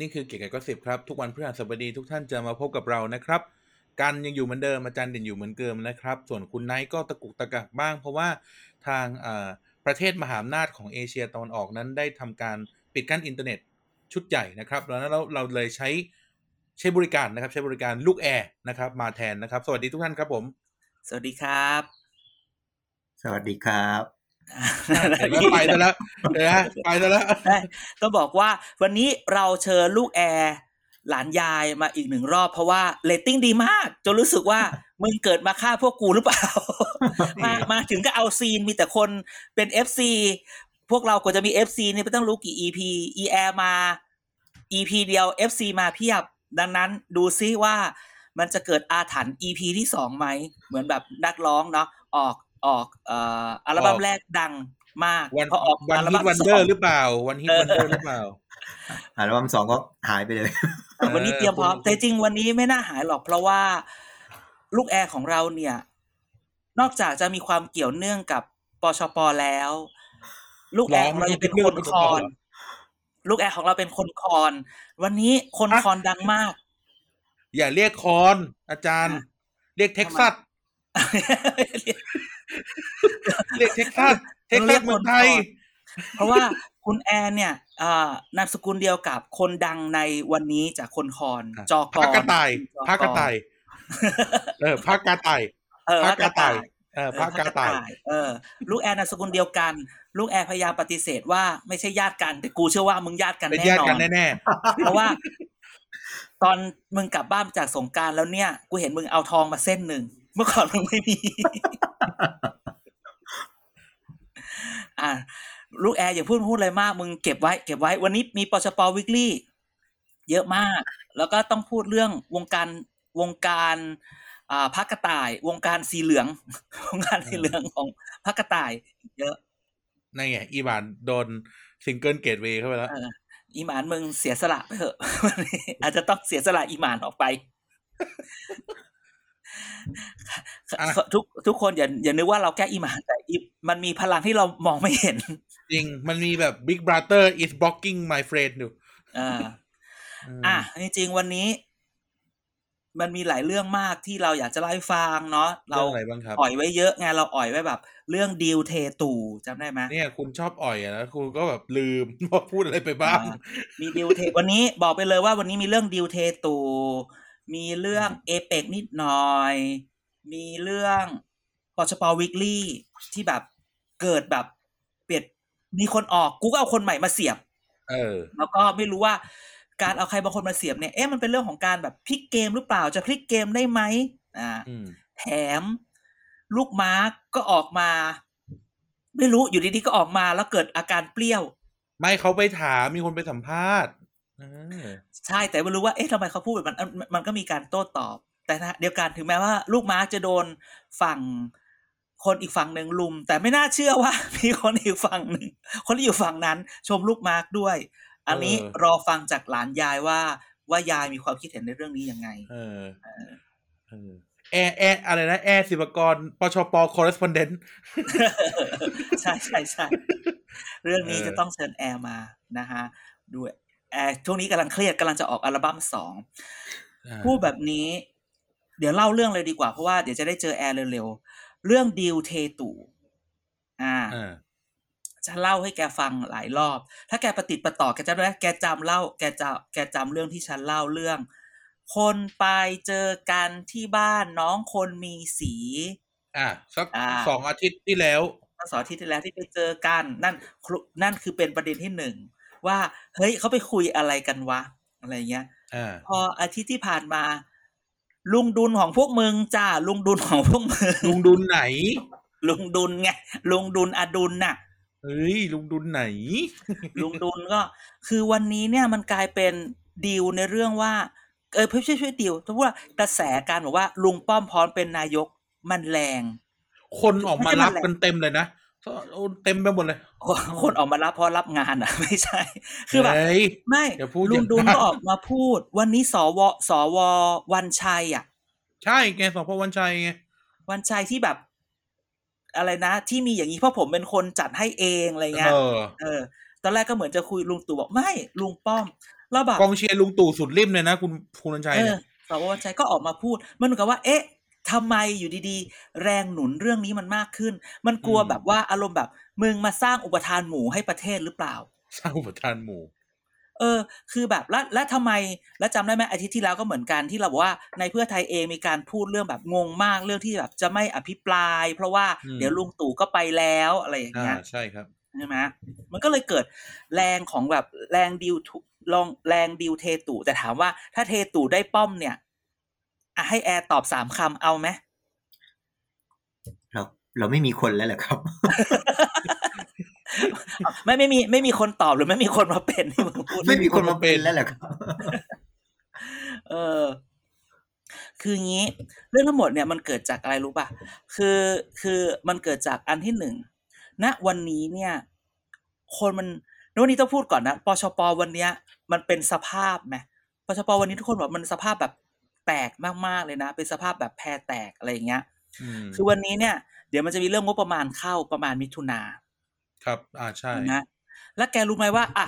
นี่คือเกียร์กายก็สิบครับทุกวันพฤหัสบดีทุกท่านจะมาพบกับเรานะครับกันยังอยู่เหมือนเดิมอาจารย์เด่นอยู่เหมือนเดิมนะครับส่วนคุณไนท์ก็ตะกุกตะกักบ้างเพราะว่าทางประเทศมหาอำนาจของเอเชียตะวันออกนั้นได้ทำการปิดกั้นอินเทอร์เน็ตชุดใหญ่นะครับแล้วเราเลยใช้บริการนะครับใช้บริการลูกแอร์นะครับมาแทนนะครับสวัสดีทุกท่านครับผมสวัสดีครับสวัสดีครับไปซะแล้วก็บอกว่าวันนี้เราเชิญลูกแอร์หลานยายมาอีกหนึ่งรอบเพราะว่าเรตติ้งดีมากจนรู้สึกว่ามึงเกิดมาฆ่าพวกกูหรือเปล่ามาถึงก็เอาซีนมีแต่คนเป็น FC พวกเราก็จะมี FC นี่ไม่ต้องรู้กี่ EP อีแอร์มา EP เดียว FC มาเพียบดังนั้นดูซิว่ามันจะเกิดอาถรรพ์ EP ที่2มั้ยเหมือนแบบนักร้องเนาะออกอัลบั้มแรกดังมากพอออกอัลบั้มวันฮิตวันเดอร์หรือเปล่าวันฮิตวันเดอร์หรือเปล่าอัลบั้ม2ก็หายไปเลยวันนี้เตรียมพร้อมแต่จริงวันนี้ไม่น่าหายหรอกเพราะว่าลูกแอร์ของเราเนี่ยนอกจากจะมีความเกี่ยวเนื่องกับปชป.แล้วลูกแอร์ของเรายังเป็นคนคอนลูกแอร์ของเราเป็นคนคอนวันนี้คนคอนดังมากอย่าเรียกคอนอาจารย์เรียกเท็กซัสเรียกเท็กซัสเมืองไทยเพราะว่าคุณแอนเนี่ยนามสกุลเดียวกับคนดังในวันนี้จากคนคอนจอกรพากระต่ายพากระต่ายลูกแอนนามสกุลเดียวกันลูกแอนพยายามปฏิเสธว่าไม่ใช่ญาติกันแต่กูเชื่อว่ามึงญาติกันแน่นอนเป็นญาติกันแน่ๆเพราะว่าตอนมึงกลับบ้านจากสงกรานต์แล้วเนี่ยกูเห็นมึงเอาทองมาเส้นนึงเมื่อก่อนมึงไม่มีลูกแอร์อย่าพูดอะไรมากมึงเก็บไว้วันนี้มีปชป.วีคลี่เยอะมากแล้วก็ต้องพูดเรื่องวงการพรรคกระต่ายวงการสีเหลืองวงการสีเหลืองของพรรคกระต่ายเยอะนั่นไงอีหมานโดนซิงเกิลเกตเวย์เข้าไปแล้วอีหมานมึงเสียสละไปเถอะอาจจะต้องเสียสละอีหมานออกไปทุกคนอย่านึกว่าเราแก้อีหมาแต่มันมีพลังที่เรามองไม่เห็นจริงมันมีแบบ Big Brother is blocking my friend ดูจริงๆวันนี้มันมีหลายเรื่องมากที่เราอยากจะเล่าให้ฟังเนาะเราอ่อยไว้เยอะไงเราอ่อยไว้แบบเรื่องดีลเทตู่จำได้ไหมเนี่ยคุณชอบอ่อยนะคุณก็แบบลืมว่าพูดอะไรไปบ้างมีดีลเทวันนี้บอกไปเลยว่าวันนี้มีเรื่องดีลเทตู่มีเรื่องเอเปกนิดหน่อยมีเรื่องปชป.วีคลี่ที่แบบเกิดแบบเปลี่ยนมีคนออกกูก็เอาคนใหม่มาเสียบแล้วก็ไม่รู้ว่าการเอาใครบางคนมาเสียบเนี่ยเอ๊ะมันเป็นเรื่องของการแบบพลิกเกมหรือเปล่าจะพลิกเกมได้ไหมแถมลูกม้าก็ออกมาไม่รู้อยู่ดีๆก็ออกมาแล้วเกิดอาการเปรี้ยวไม่เขาไปถามมีคนไปสัมภาษณ์ใช่แต่ไม่รู้ว่าเอ๊ะทำไมเขาพูดแบบมันก็มีการโต้ตอบแต่นะเดียวกันถึงแม้ว่าลูกม้าจะโดนฝั่งคนอีกฝั่งหนึ่งลุมแต่ไม่น่าเชื่อว่ามีคนอีกฝั่งหนึ่งคนที่อยู่ฝั่งนั้นชมลูกม้าด้วยอันนี้รอฟังจากหลานยายว่ายายมีความคิดเห็นในเรื่องนี้ยังไงแอร์อะไรนะแอร์ศิลปากรปชป correspondent ใช่ใช่เรื่องนี้จะต้องเชิญแอร์มานะฮะด้วยช่วงนี้กำลังเครียดกำลังจะออกอัลบั้ม2พูดแบบนี้เดี๋ยวเล่าเรื่องเลยดีกว่าเพราะว่าเดี๋ยวจะได้เจอแอร์เร็วๆเรื่องดีลเทตู่จะเล่าให้แกฟังหลายรอบถ้าแกปฏิติดประต่อแกจำได้แกจำเรื่องที่ฉันเล่าเรื่องคนไปเจอกันที่บ้านน้องคนมีสีสัก2อาทิตย์ที่แล้ว2อาทิตย์ที่แล้วที่ไปเจอกันนั่นคือเป็นประเด็นที่1ว่าเฮ้ยเขาไปคุยอะไรกันวะอะไรเงี้ยพออาทิตย์ที่ผ่านมาลุงดุลของพวกมึงจ้าลุงดุลของพวกมึงลุงดุลไหนลุงดุลไงลุงดุลอดุลน่ะเฮ้ยลุงดุลไหนลุงดุลก็คือวันนี้เนี่ยมันกลายเป็นดีลในเรื่องว่า ช่วยติวเพราะว่ากระแสการบอกว่าลุงป้อมพร้อมเป็นนายกมันแรงคนออกมารับกันเต็มเลยนะเต็มไปหมดเลยคนออกมารับเพราะรับงานอ่ะไม่ใช่คือแบบไม่ลุงดุลก็ออกมาพูดวันนี้สววันชัยอ่ะใช่ไงสววันชัยไงวันชัยที่แบบอะไรนะที่มีอย่างนี้เพราะผมเป็นคนจัดให้เองอะไรเงี้ยตอนแรกก็เหมือนจะคุยลุงตู่บอกไม่ลุงป้อมแล้วแบบกองเชียร์ลุงตู่สุดริมเลยนะคุณวันชัยสววันชัยก็ออกมาพูดมันเหมือนกับว่าเอ๊ะทำไมอยู่ดีๆแรงหนุนเรื่องนี้มันมากขึ้นมันกลัวแบบว่าอารมณ์แบบมึงมาสร้างอุปทานหมู่ให้ประเทศหรือเปล่าสร้างอุปทานหมู่คือแบบและทำไมและจำได้ไหมอาทิตย์ที่แล้วก็เหมือนกันที่เราบอกว่าในเพื่อไทยเองมีการพูดเรื่องแบบงงมากเรื่องที่แบบจะไม่อภิปรายเพราะว่าเดี๋ยวลุงตู่ก็ไปแล้วอะไรอย่างเงี้ยใช่ครับใช่ไหมมันก็เลยเกิดแรงของแบบแรงดิวแรงดิวเทตู่แต่ถามว่าถ้าเทตู่ได้ป้อมเนี่ยให้แอร์ตอบ3คำเอาไหมเราไม่มีคนแล้วเหรอครับ ไม่มีคนตอบหรือไม่มีคนมาเป็นที่ผมพูดไม่มีคนมาเป็นแล้วเหรอครับคืองี้เรื่องทั้งหมดเนี่ยมันเกิดจากอะไรรู้ป่ะคือมันเกิดจากอันที่หนึ่งณวันนี้เนี่ยคนมันวันนี้ต้องพูดก่อนนะปชป.วันนี้มันเป็นสภาพไหมปชป.วันนี้ทุกคนบอกมันสภาพแบบแตกมากๆเลยนะเป็นสภาพแบบแพร่แตกอะไรอย่างเงี้ยคือวันนี้เนี่ยเดี๋ยวมันจะมีเรื่องงบประมาณเข้าประมาณมิถุนาครับใช่นะแล้วแกรู้ไหมว่าอ่ะ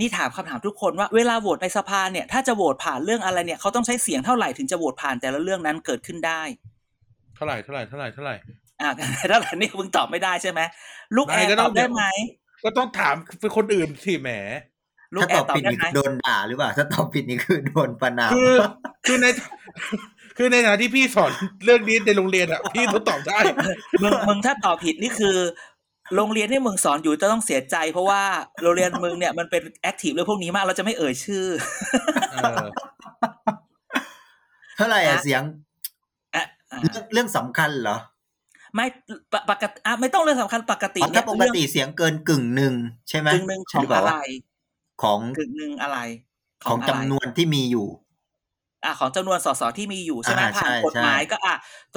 นี่ถามคำถามทุกคนว่าเวลาโหวตในสภาเนี่ยถ้าจะโหวตผ่านเรื่องอะไรเนี่ยเขาต้องใช้เสียงเท่าไหร่ถึงจะโหวตผ่านแต่ละเรื่องนั้นเกิดขึ้นได้เท่าไหร่เท่าไหร่นี่มึงตอบไม่ได้ใช่ไหมลูกแอร์ตอบได้ไหมก็ต้องถามเป็นคนอื่นสิแหมถ้าตอบผิดนี่โดนด่าหรือเปล่าถ้าตอบผิดนี่คือโดนประณามคือในฐานะที่พี่สอนเรื่องนี้ในโรงเรียนอ่ะพี่ต้องตอบได้มึงถ้าตอบผิดนี่คือโรงเรียนที่มึงสอนอยู่จะต้องเสียใจเพราะว่าโรงเรียนมึงเนี่ยมันเป็นแอคทีฟเรื่องพวกนี้มากเราจะไม่เอ่ยชื่อเท่าไหร่เสียงเรื่องสำคัญเหรอไม่ปกติไม่ต้องเรื่องสำคัญปกติถ้าปกติเสียงเกินกึ่งหนึ่งใช่ไหมกึ่งหนึ่งของอะไรของหนึ่งอะไรของจำนวนที่มีอยู่ของจำนวนสสที่มีอยู่ใช่ไหมผ่านกฎหมายก็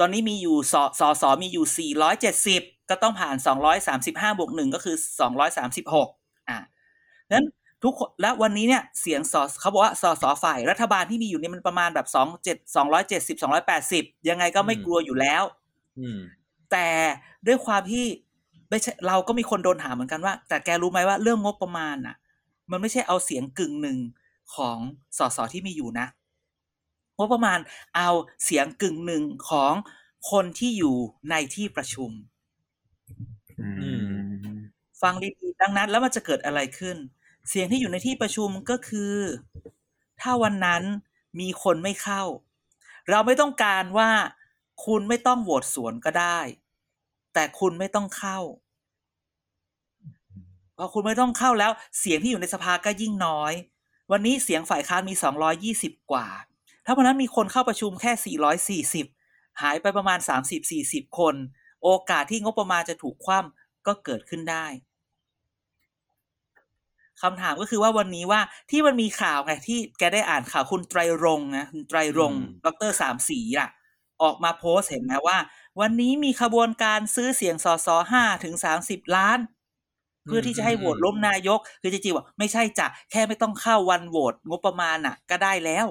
ตอนนี้มีอยู่สสมีอยู่470ก็ต้องผ่าน235บวก1ก็คือ236นั้นทุกคนและวันนี้เนี่ยเสียงสสเขาบอกว่าสสฝ่ายรัฐบาลที่มีอยู่เนี่ยมันประมาณแบบ270 280ยังไงก็ไม่กลัวอยู่แล้วแต่ด้วยความที่ไม่ใช่เราก็มีคนโดนหาเหมือนกันว่าแต่แกรู้ไหมว่าเรื่องงบประมาณน่ะมันไม่ใช่เอาเสียงกึ่งหนึ่งของสสที่มีอยู่นะงบประมาณเอาเสียงกึ่งหนึ่งของคนที่อยู่ในที่ประชุมฟังดีๆดังนั้นแล้วมันจะเกิดอะไรขึ้นเสียงที่อยู่ในที่ประชุมก็คือถ้าวันนั้นมีคนไม่เข้าเราไม่ต้องการว่าคุณไม่ต้องโหวตสวนก็ได้แต่คุณไม่ต้องเข้าพอคุณไม่ต้องเข้าแล้วเสียงที่อยู่ในสภาก็ยิ่งน้อยวันนี้เสียงฝ่ายค้านมี220กว่าถ้าวันนั้นมีคนเข้าประชุมแค่440หายไปประมาณ 30-40 คนโอกาสที่งบประมาณจะถูกคว่ำก็เกิดขึ้นได้คำถามก็คือว่าวันนี้ว่าที่มันมีข่าวไงที่แกได้อ่านข่าวคุณไตรรงค์นะคุณไตรรงค์ดร.สามศรีอ่ะออกมาโพสต์เห็นไหมว่าวันนี้มีขบวนการซื้อเสียงสส5ถึง30ล้านเพื่อที่จะให้โหวตล้มนายกคือจริงๆว่าไม่ใช่จ้ะแค่ไม่ต้องเข้าวันโหวตงบประมาณน่ะก็ได้แล้ว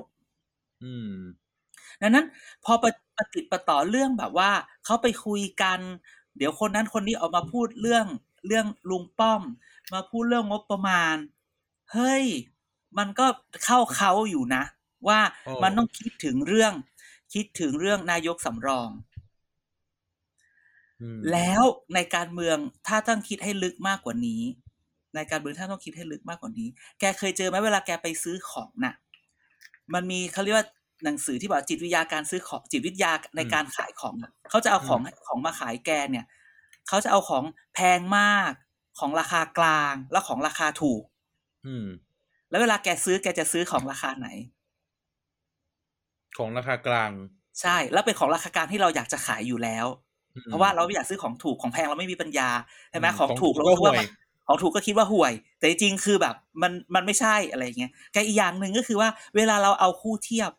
ดังนั้นพอประติดประต่อเรื่องแบบว่าเขาไปคุยกันเดี๋ยวคนนั้นคนนี้ออกมาพูดเรื่องลุงป้อมมาพูดเรื่องงบประมาณเฮ้ยมันก็เข้าเขาอยู่นะว่ามันต้องคิดถึงเรื่องนายกสำรองแล้วในการเมืองถ้าต้องคิดให้ลึกมากกว่านี้ในการเมืองถ้าต้องคิดให้ลึกมากกว่านี้แกเคยเจอไหมเวลาแกไปซื้อของน่ะมันมีเขาเรียกว่าหนังสือที่บอกจิตวิทยาการซื้อของจิตวิทยาในการขายของเขาจะเอาของมาขายแกเนี่ยเขาจะเอาของแพงมากของราคากลางและของราคาถูกแล้วเวลาแกซื้อแกจะซื้อของราคาไหนของราคากลางใช่แล้วเป็นของราคากลางที่เราอยากจะขายอยู่แล้วเพราะว่าเราไม่อยากซื้อของถูกของแพงเราไม่มีปัญญาใช่ไหมของถูกเราคิดว่าของถูกก็คิดว่าห่วยแต่จริงคือแบบมันไม่ใช่อะไรอย่างเงี้ยแกอีกอย่างหนึ่งก็คือว่าเวลาเราเอาคู่เทียบ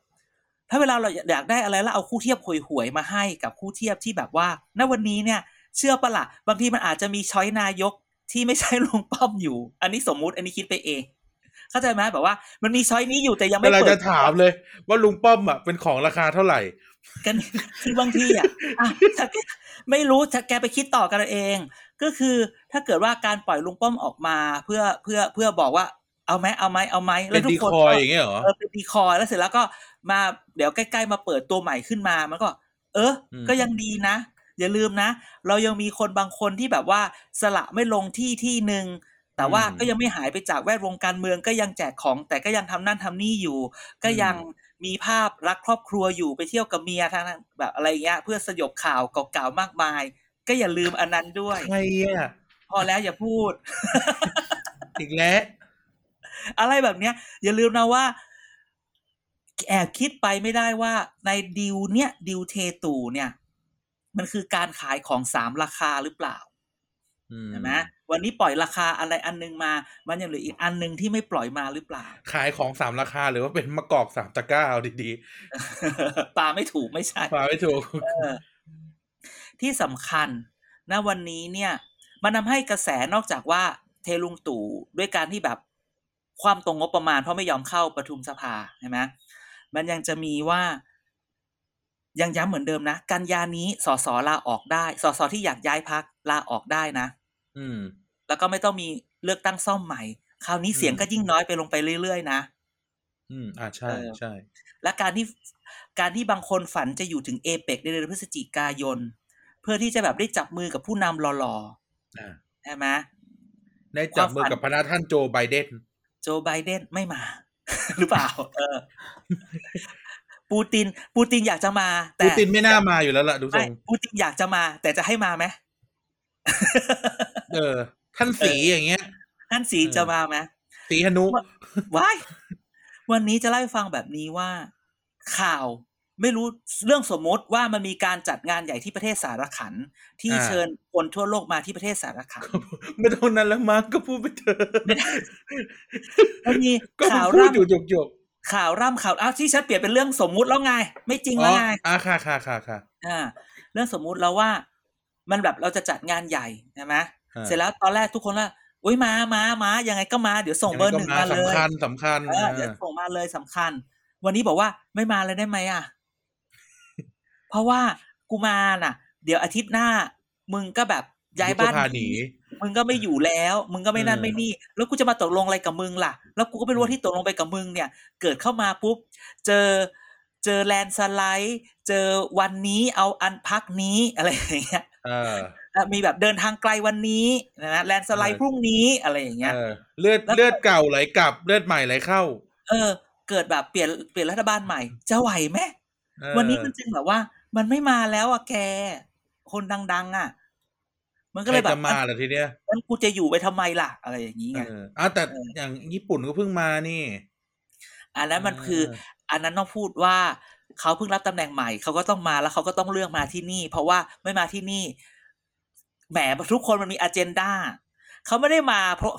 ถ้าเวลาเราอยากได้อะไรแล้วเอาคู่เทียบห่วยๆมาให้กับคู่เทียบที่แบบว่าณวันนี้เนี่ยเชื่อปะล่ะบางทีมันอาจจะมีช้อยนายกที่ไม่ใช่ลุงป้อมอยู่อันนี้สมมุติอันนี้คิดไปเองเข้าใจไหมแบบว่ามันมีช้อยนี้อยู่แต่ยังไม่เปิดเราจะถามเลยว่าลุงป้อมอ่ะเป็นของราคาเท่าไหร่กันคือบางทีอ่ะไม่รู้แกไปคิดต่อกันเองก็คือถ้าเกิดว่าการปล่อยลุงป้อมออกมาเพื่อบอกว่าเอาไหมเอาไหมเอาไหมแล้วทุกคนอย่างเงี้ยเหรอเป็นดีคอยแล้วเสร็จแล้วก็มาเดี๋ยวใกล้ๆมาเปิดตัวใหม่ขึ้นมามันก็ก็ยังดีนะอย่าลืมนะเรายังมีคนบางคนที่แบบว่าสละไม่ลงที่นึงแต่ว่าก็ยังไม่หายไปจากแวดวงการเมืองก็ยังแจกของแต่ก็ยังทำนั่นทำนี่อยู่ก็ยังมีภาพรักครอบครัวอยู่ไปเที่ยวกับเมียทั้งแบบอะไรเงี้ยเพื่อสยบข่าวเก่าๆมากมายก็อย่าลืมอันนั้นด้วยใครอ่ะพอแล้วอย่าพูด อีกแล้วอะไรแบบเนี้ยอย่าลืมนะว่าแอบคิดไปไม่ได้ว่าในดิวเทตู่เนี่ยมันคือการขายของ3ราคาหรือเปล่าใช่ไหมวันนี้ปล่อยราคาอะไรอันนึงมามันยังเหลืออีกอันนึงที่ไม่ปล่อยมาหรือเปล่าขายของ3ราคาหรือว่าเป็นมะกอก3ตะกร้าเอาดีๆ ปลาไม่ถูกไม่ใช่ปลาไม่ถูกที่สำคัญนะวันนี้เนี่ยมันทำให้กระแสนอกจากว่าเทลุงตู่ด้วยการที่แบบความตรงงบประมาณเพราะไม่ยอมเข้าประชุมสภาใช่ไหมมันยังจะมีว่ายังย้ำเหมือนเดิมนะกันยานี้สสลาออกได้สสที่อยากย้ายพรรคลาออกได้นะแล้วก็ไม่ต้องมีเลือกตั้งซ่อมใหม่คราวนี้เสียงก็ยิ่งน้อยไปลงไปเรื่อยๆนะใช่ใช่และการที่บางคนฝันจะอยู่ถึงเอเปกในเดือนพฤศจิกายนเพื่อที่จะแบบได้จับมือกับผู้นำหล่อๆใช่ไหมได้จับมือกับพระนาท่านโจไบเดนไม่มา หรือเปล่าปูตินอยากจะมาแต่ปูตินไม่น่ามาอยู่แล้วล่ะดูทรงปูตินอยากจะมาแต่จะให้มาไหม ท่านสีอย่างเงี้ยท่านสีจะมาไหมสีหนุว้ายวันนี้จะเล่าให้ฟังแบบนี้ว่าข่าวไม่รู้เรื่องสมมติว่ามันมีการจัดงานใหญ่ที่ประเทศสารขันที่เชิญคนทั่วโลกมาที่ประเทศสารขันไม่ต้องนั้นแล้วมาร์กก็พูดไปเถอะมันมีข่าวร่ำอยู่จกๆข่าวร่ำข่าวที่ฉันเปลี่ยนเป็นเรื่องสมมุติแล้วไงไม่จริงแล้วไงค่ะเรื่องสมมุติแล้วว่ามันแบบเราจะจัดงานใหญ่ใช่ไหมเสร็จแล้วตอนแรกทุกคนว่าอุ้ยมายังไงก็มาเดี๋ยวส่งเบอร์หนึ่งมาเลยสำคัญเดี๋ยวส่งมาเลยสำคัญวันนี้บอกว่าไม่มาเลยได้ไหมอ่ะเพราะว่ากูมาน่ะเดี๋ยวอาทิตย์หน้ามึงก็แบบย้ายบ้านหนีมึงก็ไม่อยู่แล้วมึงก็ไม่นั่นไม่นี่แล้วกูจะมาตกลงอะไรกับมึงล่ะแล้วกูก็ไม่รู้ว่าที่ตกลงไปกับมึงเนี่ยเกิดเข้ามาปุ๊บเจอแลนด์สไลด์เจอวันนี้เอาอันพักนี้อะไรอย่างเงี้ยมีแบบเดินทางไกลวันนี้นะแลนด์สไลด์พรุ่งนี้อะไรอย่างเงี้ยเลือดเก่าไหลกลับเลือดใหม่ไหลเข้าเกิดแบบเปลี่ยนรัฐบาลใหม่จะไหวไหมวันนี้มันจึงแบบว่ามันไม่มาแล้วอ่ะแกคนดังๆอ่ะมันก็เลยแบบมาแล้วทีเนี้ยงั้นกูจะอยู่ไปทำไมล่ะอะไรอย่างงี้ไงแต่อย่างญี่ปุ่นก็เพิ่งมานี่อันนั้นมันคืออันนั้นต้องพูดว่าเขาเพิ่งรับตำแหน่งใหม่เขาก็ต้องมาแล้วเขาก็ต้องเลือกมาที่นี่เพราะว่าไม่มาที่นี่แหมทุกคนมันมีอเจนดาเขาไม่ได้มาเพราะ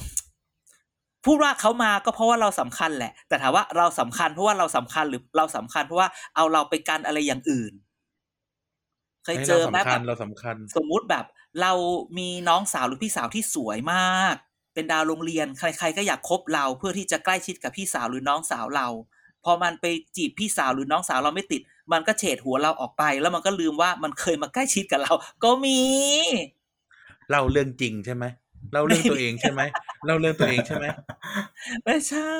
พูดว่าเขามาก็เพราะว่าเราสำคัญแหละแต่ถามว่าเราสำคัญเพราะว่าเราสำคัญหรือเราสำคัญเพราะว่าเอาเราไปกันอะไรอย่างอื่นเคยเจอไหมแบบเราสำคัญสมมุติแบบเรามีน้องสาวหรือพี่สาวที่สวยมากเป็นดาวโรงเรียนใครๆก็อยากคบเราเพื่อที่จะใกล้ชิดกับพี่สาวหรือน้องสาวเราพอมันไปจีบพี่สาวหรือน้องสาวเราไม่ติดมันก็เฉดหัวเราออกไปแล้วมันก็ลืมว่ามันเคยมาใกล้ชิดกับเราก็มีเราเรื่องจริงใช่ไหมเราเรื่องตัวเองใช่ไหมเราเรื่องตัวเองใช่ไหมไม่ใช่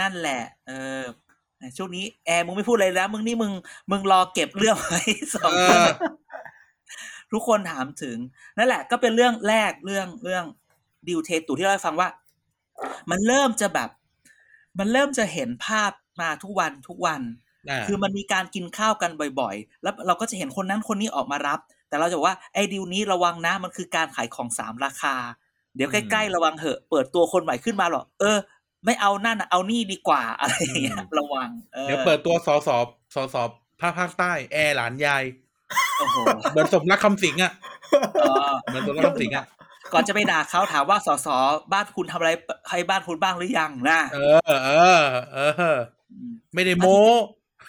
นั่นแหละช่วงนี้แอร์มึงไม่พูดอะไรแล้วมึงนี่มึงรอเก็บเรื่องไว้สองทุกคนถามถึงนั่นแหละก็เป็นเรื่องแรกเรื่องดิวเทตู่ที่เราได้ฟังว่ามันเริ่มจะเห็นภาพมาทุกวันคือมันมีการกินข้าวกันบ่อยๆแล้วเราก็จะเห็นคนนั้นคนนี้ออกมารับแต่เราจะบอกว่าไอ้ดิวนี้ระวังนะมันคือการขายของ3ราคาเดี๋ยวใกล้ๆระวังเหอะเปิดตัวคนใหม่ขึ้นมาหรอไม่เอานั่นนะเอานี่ดีกว่าอะไรอย่างเงี้ยระวังเดี๋ยวเปิดตัวสอบภาคใต้แอร์หลานยายโอ้โหเหมือนสมรักคำสิงอ่ะเหมือนสมรักคำสิงอ่ะก่อนจะไปด่าเขาถามว่าสสบ้านคุณทำอะไรให้บ้านคุณบ้างหรือยังนะ ไม่ได้โม้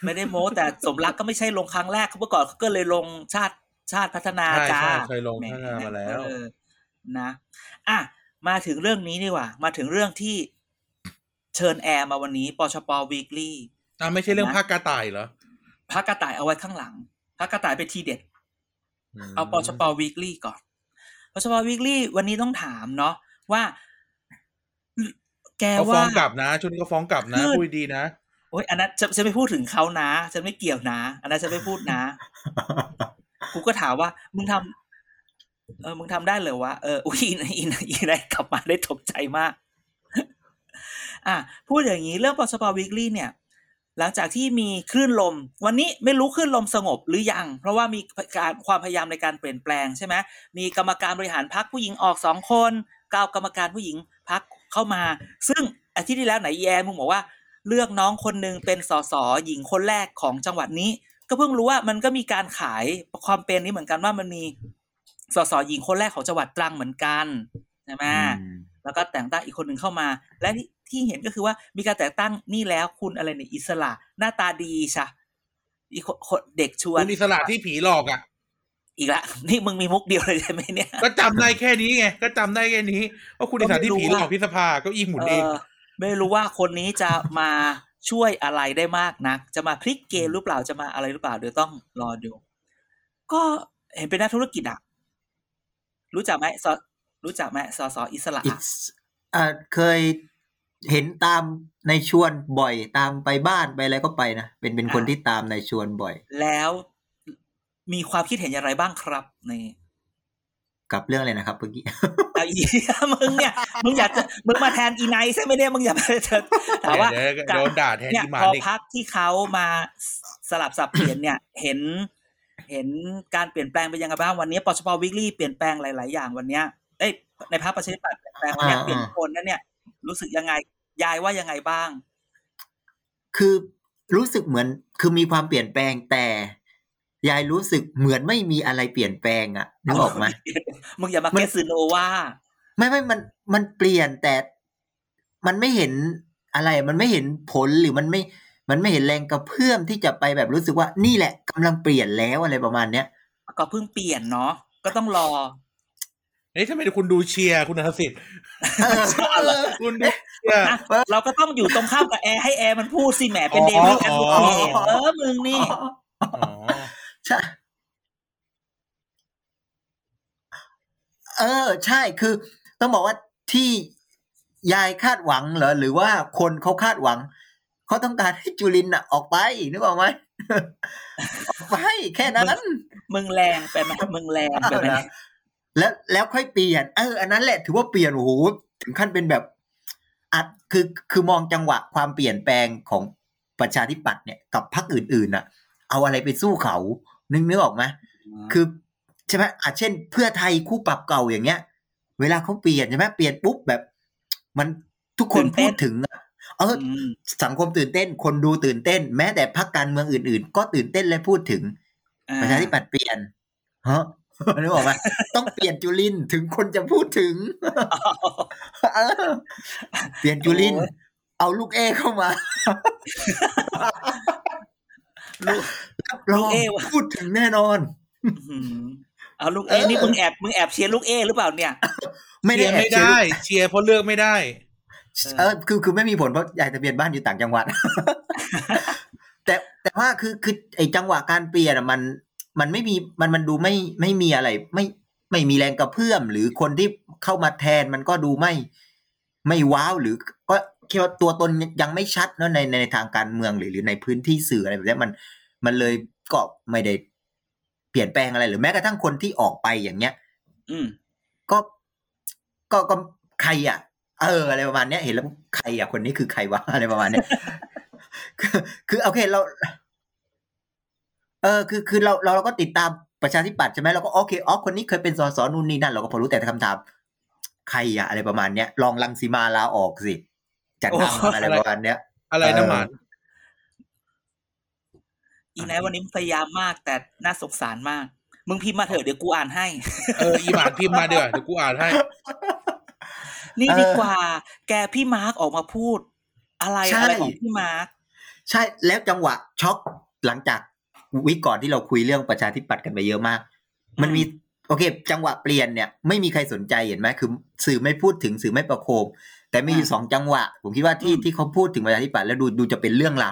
ไม่ได้โม้แต่สมรักก็ไม่ใช่ลงครั้งแรกเมื่อก่อนเขาก็เลยลงชาติพัฒนาจ้าเคยลงพัฒนามาแล้วนะอ่ะมาถึงเรื่องนี้ดีกว่ามาถึงเรื่องที่เชิญแอร์มาวันนี้ปชปWeeklyไม่ใช่เรื่องภาคกระต่ายเหรอภาคกระต่ายเอาไว้ข้างหลังภาคกระต่ายเป็นทีเด็ดเอาปชปWeeklyก่อนปชปWeeklyวันนี้ต้องถามเนาะว่าแกว่าฟ้องกลับนะชุดนี้ก็ฟ้องกลับนะพูดดีนะโอ๊ยอันนั้นฉันไม่พูดถึงเขานะฉันไม่เกี่ยวนะอันนั้นฉันไม่พูดนะกูก็ถามว่ามึงทำได้เหรอวะอุ๊ยอีนายกลับมาได้ตกใจมากพูดอย่างนี้เรื่องปชปWeeklyเนี่ยหลังจากที่มีคลื่นลมวันนี้ไม่รู้คลื่นลมสงบหรือยังเพราะว่ามีการความพยายามในการเปลี่ยนแปลงใช่ไหมมีกรรมการบริหารพรรคผู้หญิงออก2คนก้าวกรรมการผู้หญิงพรรคเข้ามาซึ่งอาทิตย์ที่แล้วไหนแย่มึงบอกว่าเลือกน้องคนนึงเป็นสสหญิงคนแรกของจังหวัดนี้ก็เพิ่งรู้ว่ามันก็มีการขายความเป็นนี้เหมือนกันว่ามันมีสสหญิงคนแรกของจังหวัดตรังเหมือนกันใช่ไหมแล้วก็แต่งตั้งอีกคนหนึ่งเข้ามาและที่เห็นก็คือว่ามีการแต่งตั้งนี่แล้วคุณอะไรเนี่ยอิสระหน้าตาดีใช่อีกคนเด็กชวนคุณอิสระที่ผีหลอกอ่ะอีกละนี่มึงมีมุกเดียวเลยใช่ไหมเนี่ยก็จำได้แค่นี้ไงก็จำได้แค่นี้ว่าคุณอิสระที่ผีหลอกพิษภาก็อีหมุนเองไม่รู้ว่าคนนี้จะมาช่วยอะไรได้มากนักจะมาพลิกเกมหรือเปล่าจะมาอะไรหรือเปล่าเดี๋ยวต้องรอดูก็เห็นเป็นนักธุรกิจอ่ะรู้จักไหมสสอิสระเคยเห็นตามในชวนบ่อยตามไปบ้านไปอะไรก็ไปนะเป็นคนที่ตามในชวนบ่อยแล้วมีความคิดเห็นอย่างไรบ้างครับในกับเรื่องอะไรนะครับเมื่อกี้มึงเนี่ยมึงอยากจะมึงมาแทนอีไนท์ใช่ไหมเนี่ยมึงอย่าไปถามว่าโดนด่าแทนอีหมาเนี่ยพอพักที่เขามาสลับสับเปลี่ยนเนี่ยเห็นการเปลี่ยนแปลงไปยังไงบ้างวันนี้ปชปWeeklyเปลี่ยนแปลงหลายๆอย่างวันนี้ในพรรคประชาธิปัตย์เปลี่ยนแปลงวันนี้เปลี่ยนคนนั่นเนี่ยรู้สึกยังไงยายว่ายังไงบ้างคือรู้สึกเหมือนคือมีความเปลี่ยนแปลงแต่ยายรู้สึกเหมือนไม่มีอะไรเปลี่ยนแปลงอ่ะนึกออกไหมมึงอย่ามาแกสือโนว่าไม่มันเปลี่ยนแต่มันไม่เห็นอะไรมันไม่เห็นผลหรือมันไม่เห็นแรงกระเพื่อมที่จะไปแบบรู้สึกว่านี่แหละกำลังเปลี่ยนแล้วอะไรประมาณเนี้ยก็เพิ่งเปลี่ยนเนาะก็ต้องรอนี่ทำไมคุณดูเชียร์คุณธนสิทธิ์คุณเราก็ต้องอยู่ตรงข้ามกับแอร์ให้แอร์มันพูดสิแหมเป็นเดวิดแอดวูดมึงนี่ใช่ใช่คือต้องบอกว่าที่ยายคาดหวังเหรอหรือว่าคนเขาคาดหวังเขาต้องการให้จุลินออกไปนึกออกไหมออกไปแค่นั้นมึงแรงไปไหมมึงแรงไปไหมแล้วค่อยเปลี่ยนอันนั้นแหละถือว่าเปลี่ยนโอ้โหถึงขั้นเป็นแบบอัดคือมองจังหวะความเปลี่ยนแปลงของประชาธิปัตย์เนี่ยกับพรรคอื่นๆน่ะเอาอะไรไปสู้เขานึกออกไหมคือใช่ไหมเช่นเพื่อไทยคู่ปรับเก่าอย่างเงี้ยเวลาเขาเปลี่ยนใช่ไหมเปลี่ยนปุ๊บแบบมันทุกคนพูดถึงสังคมตื่นเต้นคนดูตื่นเต้นแม้แต่พรรคการเมืองอื่นๆก็ตื่นเต้นและพูดถึงประชาธิปัตย์เปลี่ยนนึกออกไหมต้องเปลี่ยนจุลินถึงคนจะพูดถึงเปลี่ยนจุลินเอาลูกเอเข้ามาลูกเอพูดถึงแน่นอนเอาลูกเอนี่มึงแอบเชียร์ลูกเอหรือเปล่าเนี่ยไม่ได้ไม่ได้เชียร์เพราะเลือกไม่ได้คือไม่มีผลเพราะยายทะเบียนบ้านอยู่ต่างจังหวัดแต่ว่าคือไอ้จังหวะการเปลี่ยนมันไม่มีมันดูไม่มีอะไรไม่มีแรงกระเพื่อมหรือคนที่เข้ามาแทนมันก็ดูไม่ว้าวหรือก็คิดว่าตัวตนยังไม่ชัดเนาะในทางการเมืองหรือในพื้นที่สื่ออะไรแบบนี้มันเลยก็ไม่ได้เปลี่ยนแปลงอะไรหรือแม้กระทั่งคนที่ออกไปอย่างเงี้ยก็ใครอ่ะอะไรประมาณเนี้ยเห็นแล้วใครอ่ะคนนี้คือใครวะอะไรประมาณเนี้ยคือโอเคเราคือเราก็ติดตามประชาธิปัตย์ใช่ไหมเราก็โอเคอ๋อคนนี้เคยเป็นสสนู่นนี่นั่นเราก็พอรู้แต่คำถามใครอะอะไรประมาณเนี้ยลองรังสีมาลาออกสิจัดตั้งอะไรประมาณเนี้ยอะไรนะหมานอีไหนวันนี้พยายามมากแต่น่าสงสารมากมึงพิมพ์มาเถอะเดี๋ยวกูอ่านให้อีหมานพิมพ์มาเดี๋ยวกูอ่านให้นี่ดีกว่าแกพี่มาร์กออกมาพูดอะไรของพี่มาร์ก ใช่แล้วจังหวะช็อกหลังจากวิก่อนที่เราคุยเรื่องประชาธิปัตย์กันไปเยอะมากมันมีโอเคจังหวะเปลี่ยนเนี่ยไม่มีใครสนใจเห็นไหมคือสื่อไม่พูดถึงสื่อไม่ประโคมแต่มีอยู่สองจังหวะผมคิดว่าที่เขาพูดถึงประชาธิปัตย์แล้วดูจะเป็นเรื่องราว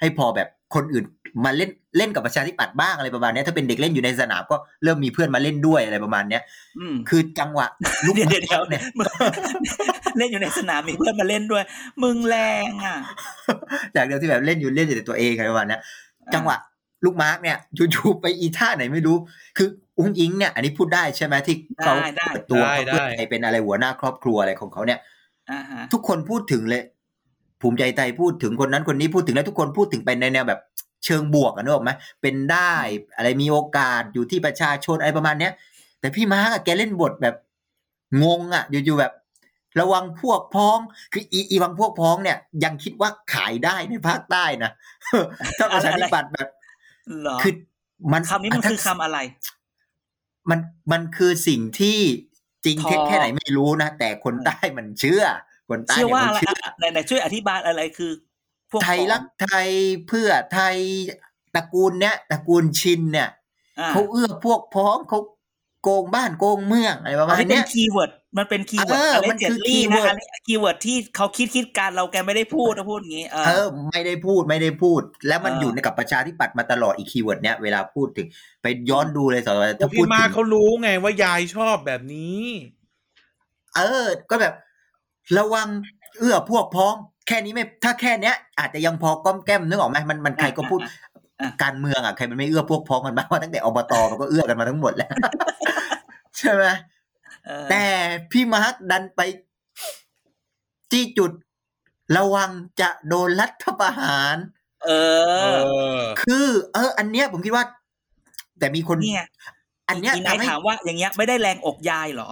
ให้พอแบบคนอื่นมาเล่นกับประชาธิปัตย์บ้างอะไรประมาณนี้ถ้าเป็นเด็กเล่นอยู่ในสนามก็เริ่มมีเพื่อนมาเล่นด้วยอะไรประมาณนี้คือจังหวะลุกเดี่ยวเนี่ยเล่นอยู่ในสนามมีเพื่อนมาเล่นด้วยมึงแรงอ่ะจากเดียวที่แบบเล่นอยู่แต่ตัวเองอะไรประมาณนี้จังหวะลูกมาร์กเนี่ยจู่ๆไปอีท่าไหนไม่รู้คืออุ้งอิงเนี่ยอันนี้พูดได้ใช่ไหมที่เขาเปิดตัวเขาเพื่อไทยเป็นอะไรหัวหน้าครอบครัวอะไรของเขาเนี่ยทุกคนพูดถึงเลยภูมิใจไทยพูดถึงคนนั้นคนนี้พูดถึงแล้วทุกคนพูดถึงไปในแนวแบบเชิงบวกอ่ะนึกออกมั้ยเป็นได้อะไรมีโอกาสอยู่ที่ประชาชนอะไรประมาณเนี้ยแต่พี่มาร์คอ่ะแกเล่นบทแบบงงอ่ะอยู่ๆแบบระวังพวกพ้องคืออีวังพวกพ้องเนี่ยยังคิดว่าขายได้ในภาคใต้นะถ้าประชาธิปัตย์แบบเหรอคือมันคำนี้มันคือคำอะไรมันคือสิ่งที่จริงเท็จแค่ไหนไม่รู้นะแต่คนใต้มันเชื่อคนใต้เนี่ยมันเชื่อไหนช่วยอธิบายอะไรคือพวกไทยรักไทยเพื่อไทยตระกูลชินเนี่ยเขาเอื้อพวกพ้องเขาโกงบ้านโกงเมืองอะไรประมาณนี้เป็นคีย์เวิร์ดมันเป็นคีย์เวิร์ดอะไรเจ็ดลี่นะอันนี้คีย์เวิร์ดที่เขาคิดการเราแกไม่ได้พูดนะพูดอย่างงี้ไม่ได้พูดแล้วมันอยู่ในกับประชาธิปัตย์มาตลอดอีคีย์เวิร์ดเนี้ยเวลาพูดถึงไปย้อนดูเลยสอนถ้าพูดมาเขารู้ไงว่ายายชอบแบบนี้ก็แบบระวังเอื้อพวกพ้องแค่นี้ไม่ถ้าแค่เนี้ยอาจจะยังพอก้อมแก้มนึกออกมั้ยมันใครก็พูดการเมืองอ่ะใครมันไม่เอื้อพวกพ้องกันบ้างว่าตั้งแต่อบตมันก็เอื้อกันมาทั้งหมดแล้วใช่มั้ยแต่พี่มาร์คดันไปที่จุดระวังจะโดนรัฐประหารคืออันเนี้ยผมคิดว่าแต่มีคนเนี่ยอันเนี้ยถามว่าอย่างเงี้ยไม่ได้แรงอกยายหรอ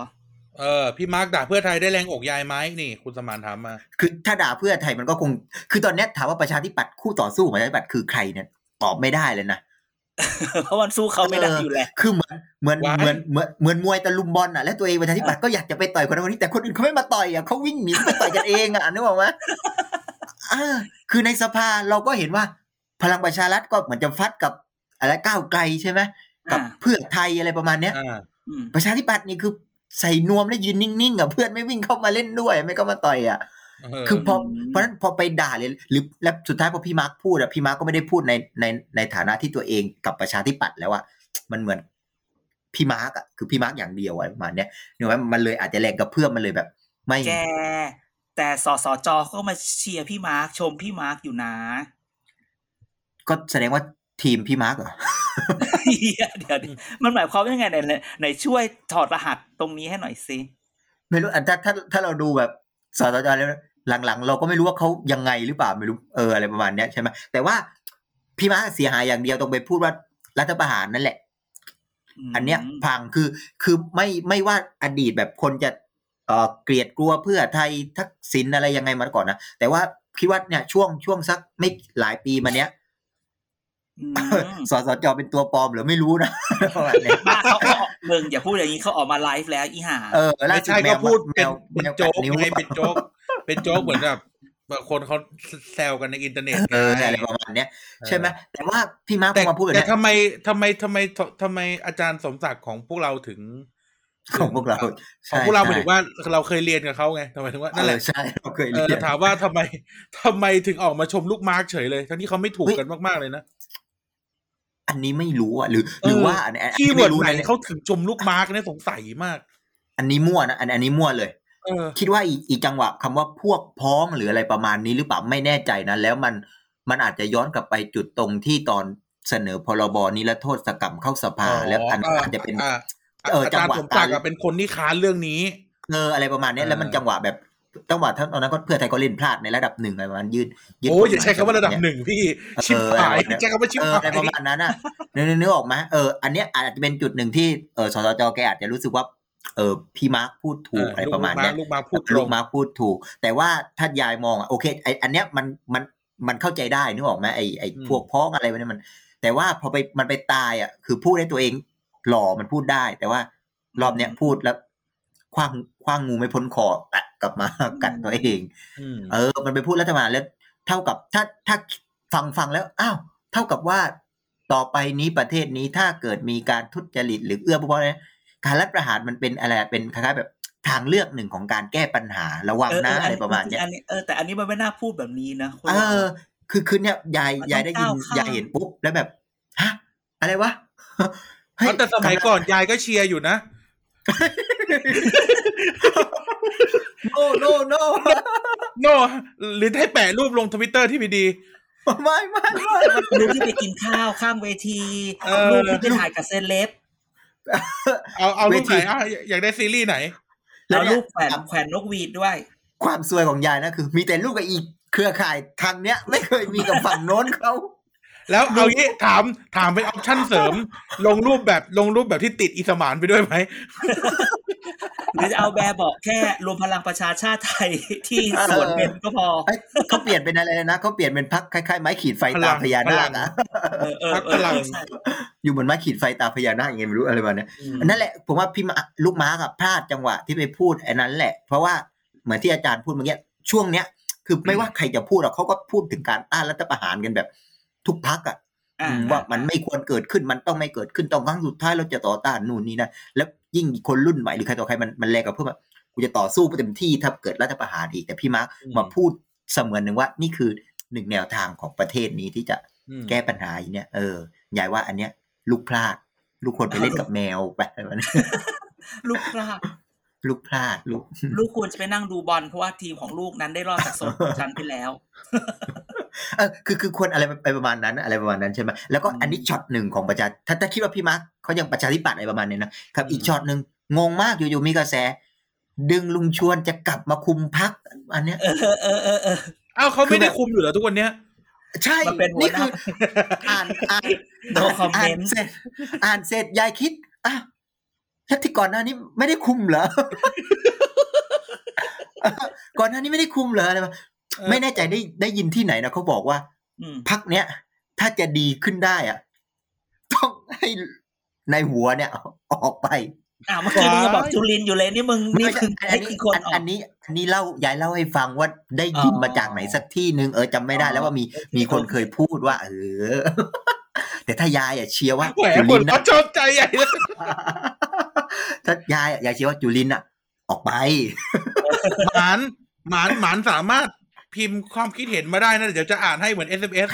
พี่มาร์คด่าเพื่อไทยได้แรงอกยายไหมนี่คุณสมานถามมาคือถ้าด่าเพื่อไทยมันก็คงคือตอนนี้ถามว่าประชาธิปัตย์คู่ต่อสู้ประชาธิปัตย์คือใครเนี่ยตอบไม่ได้เลยนะเพราะมันสู้เขาไม่ได้อยู่แล้วคือเหมือนมวยตะลุมบอลอ่ะแล้วตัวเองประชาธิปัตย์ก็อยากจะไปต่อยคนนั้นนี้แต่คนอื่นเขาไม่มาต่อยอ่ะเขาวิ่งหนีไปต่อยกันเองอ่ะนึกออกไหมคือในสภาเราก็เห็นว่าพลังประชารัฐก็เหมือนจะฟัดกับอะไรก้าวไกลใช่ไหมกับเพื่อไทยอะไรประมาณเนี้ยประชาธิปัตย์นี่คือใส่นวมแล้วยืนนิ่งๆอ่ะเพื่อนไม่วิ่งเข้ามาเล่นด้วยไม่เข้ามาต่อยอ่ะคือเพราะนั้นพอไปด่าเลยหรือแล้วสุดท้ายพอพี่มาร์คพูดอ่ะพี่มาร์คก็ไม่ได้พูดในฐานะที่ตัวเองกับประชาธิปัตย์แล้วอ่ะมันเหมือนพี่มาร์คอ่ะคือพี่มาร์คอย่างเดียวอะไรประมาณเนี้ยนึกว่ามันเลยอาจจะแรงกับเพื่อนมันเลยแบบไม่แกแต่สสจก็มาเชียร์พี่มาร์คชมพี่มาร์คอยู่นะก็แสดงว่าทีมพี่มาร์คเหรอเดี๋ยวมันหมายความว่ายังไงไหนช่วยถอดรหัสตรงนี้ให้หน่อยสิไม่รู้ถ้าเราดูแบบสตจแล้วหลังๆเราก็ไม่รู้ว่าเขายังไงหรือเปล่าไม่รู้อะไรประมาณนี้ใช่ไหมแต่ว่าพี่มาเสียหายอย่างเดียวต้องไปพูดว่ารัฐประหารนั่นแหละอันเนี้ยพังคือไม่ว่าอดีตแบบคนจะเกลียดกลัวเพื่อไทยทักษิณอะไรยังไงมาก่อนนะแต่ว่าคิดว่าเนี่ยช่วงสักไม่หลายปีมาเนี้ยสสจเป็นตัวปลอมหรือไม่รู้นะอะไรเนี่ยเขามึงอย่าพูดอย่างนี้เขาออกมาไลฟ์แล้วอีห่าไม่ใช่ก็พูดเป็นโจ๊กไงเป็นโจ๊กเหมือนแบบคนเขาแซวกันในอินเทอร์เน็ตอะไรประมาณเนี้ยใช่ไหมแต่ว่าพี่มาร์คมาพูดแบบนี้แต่ทำไมอาจารย์สมศักดิ์ของพวกเราถึงของพวกเราหมายถึงว่าเราเคยเรียนกับเขาไงทำไมถึงว่านั่นแหละใช่เราเคยเรียนถามว่าทำไมถึงออกมาชมลูกมาร์คเฉยเลยทั้งที่เขาไม่ถูกกันมากๆเลยนะอันนี้ไม่รู้อ่ะหรือว่าอันนี้ที่เวิร์ดไหนเขาถึงชมลูกมาร์กเนี่ยสงสัยมากอันนี้มั่วนะอันนี้มั่วเลยคิดว่าอีจังหวะคำว่าพวกพ้องหรืออะไรประมาณนี้หรือเปล่าไม่แน่ใจนะแล้วมันอาจจะย้อนกลับไปจุดตรงที่ตอนเสนอพรบนิรโทษกรรมเข้าสภาแล้วอันอาจจะเป็นจังหวะการเป็นคนที่ค้านเรื่องนี้อะไรประมาณนี้แล้วมันจังหวะแบบจังหวะตอนนั้นก็เพื่อไทยก็เล่นพลาดในระดับหนึ่งอะไรประมาณยืดโอ้ยอย่าใช้คำว่าระดับหนึ่งพี่ชิบหายใช้คำว่าชิบหายประมาณนั้นน่ะนึกออกไหมอันนี้อาจจะเป็นจุดหนึ่งที่สสจ.แกอาจจะรู้สึกว่าพี่มาร์คพูดถูกอะไรประมาณนี้ลูกมาร์คพูดถูกแต่ว่าถ้ายายมองโอเคไออันเนี้ยมันเข้าใจได้นึกออกไหมไอพวกพ้องอะไรแบบนี้มันแต่ว่าพอไปมันไปตายอ่ะคือพูดได้ตัวเองหล่อมันพูดได้แต่ว่ารอบเนี้ยพูดแล้วคว้างงูไม่พ้นคอกัดกลับมากัดตัวเองมันไปพูดรัฐบาลแล้วเท่ากับถ้า ฟังแล้วอ้าวเท่ากับว่าต่อไปนี้ประเทศนี้ถ้าเกิดมีการทุจริตหรือเอื้อประโยชน์เนี่ยการรัฐประหารมันเป็นอะไรเป็นคล้ายๆแบบทางเลือกหนึ่งของการแก้ปัญหาระวังนะอะไรประมาณเนี้ยแต่อันนี้มันไม่น่าพูดแบบนี้นะคือเนี่ยยายได้ยินยายเห็นปุ๊บแล้วแบบฮะอะไรวะแต่สมัยก่อนยายก็เชียร์อยู่นะโนหรือให้แปะรูปลง Twitter ที่ไม่ดีไม่รูปที่ไปกินข้าวข้างเวทีรูปที่ไปถ่ายกับเซเลบเอารูปไหนอยากได้ซีรีส์ไหนแล้วรูปแขวนนกหวีดด้วยความซวยของยายนะคือมีแต่รูปกับอีกเครือข่ายทางเนี้ยไม่เคยมีกับฝั่งโน้นเขาแล้วเอางี้ถามเป็นออปชั่นเสริมลงรูปแบบที่ติดอิสมานไปด้วยไหมหรือจะเอาแบบอกแค่รวมพลังประชาชาติไทยที่สวนเป็นก็พอเขาเปลี่ยนเป็นอะไรนะเขาเปลี่ยนเป็นพรรคคล้ายๆไม้ขีดไฟตาพญานาคนะพรรคพลังอยู่เหมือนไม้ขีดไฟตาพญานาคอย่างเงี้ยไม่รู้อะไรแบบนี้นั่นแหละผมว่าพี่ลูกม้ากับพลาดจังหวะที่ไปพูดอันนั้นแหละเพราะว่าเหมือนที่อาจารย์พูดเมื่อกี้ช่วงเนี้ยคือไม่ว่าใครจะพูดหรอกเขาก็พูดถึงการต้านรัฐประหารกันแบบทุกพรรคอะว่ามันไม่ควรเกิดขึ้นมันต้องไม่เกิดขึ้นต้องครั้งสุดท้ายเราจะต่อต้านนู่นนี่นะแล้วยิ่งคนรุ่นใหม่หรือใครต่อใครมันแรงกับเพื่อนว่ากูจะต่อสู้เต็มที่ถ้าเกิดรัฐประหารอีกแต่พี่มาร์คมาพูดเสมือนหนึ่งว่านี่คือหนึ่งแนวทางของประเทศนี้ที่จะแก้ปัญหาอย่างเนี้ยยายว่าอันเนี้ยลูกพลาดลูกคนไปเล่นกับแมวไปอะไรแบบนี้ลูกพลาดลูกควรจะไปนั่งดูบอลเพราะว่าทีมของลูกนั้นได้รอดจากโซนชั้นไปแล้วคือควรอะไรไปประมาณนั้นใช่ไหมแล้วก็อันนี้ช็อตหนึ่งของประชาถ้าคิดว่าพี่มาร์คเขายังประชาธิปัตย์อะไรประมาณนี้นะครับอีกช็อตหนึ่งงงมากอยู่ๆมีกระแสดึงลุงชวนจะกลับมาคุมพรรคอันเนี้ยเอาเขาไม่ได้คุมอยู่เหรอทุกวันเนี้ยใช่นี่คืออ่านเสร็จยายคิดอ่ะแล้วที่ก่อนหน้านี้ไม่ได้คุมเหรอก่อนหน้านี้ไม่ได้คุมเหรออะไรมาไม่แน่ใจได้ยินที่ไหนนะเขาบอกว่าพรรคเนี้ยถ้าจะดีขึ้นได้อ่ะต้องให้ในหัวเนี่ยออกไปเมื่อกี้มึงบอกจุลินอยู่เลยนี่มึงนี่คืออันนี้ยายเล่าให้ฟังว่าได้ยินมาจากไหนสักที่นึงจำไม่ได้แล้วว่ามีคนเคยพูดว่าแต่ถ้ายายอ่ะเชียร์ว่าจุลินน่ะชอบใจใหญ่เลยถ้ายายเชียร์ว่าจุลินน่ะออกไปหมานสามารถพิมพ์ความคิดเห็นมาได้นะเดี๋ยวจะอ่านให้เหมือน SMS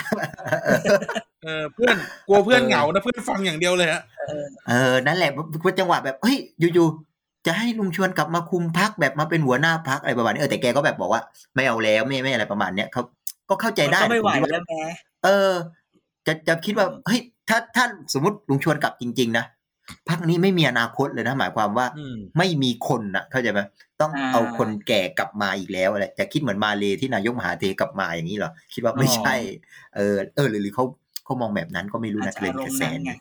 เพื่อนกลัวเพื่อนเหงานะเพื่อนฟังอย่างเดียวเลยฮะนั่นแหละเป็นจังหวะแบบเฮ้ยอยู่ๆจะให้ลุงชวนกลับมาคุมพรรคแบบมาเป็นหัวหน้าพรรคอะไรประมาณนี้แต่แกก็แบบบอกว่าไม่เอาแล้วไม่อะไรประมาณเนี้ยเขาก็เข้าใจได้ก็ไม่ไหวแล้วแม่จะคิดว่าเฮ้ยถ้าสมมติลุงชวนกลับจริงๆนะพรรคนี้ไม่มีอนาคตเลยนะหมายความว่าไม่มีคนนะเข้าใจไหมต้องเอาคนแก่กลับมาอีกแล้วอะไรจะคิดเหมือนมาเลที่นายกมหาเทกลับมาอย่างนี้เหรอคิดว่าไม่ใช่หรือเขามองแบบนั้นก็ไม่รู้นะเล่นกระแสไง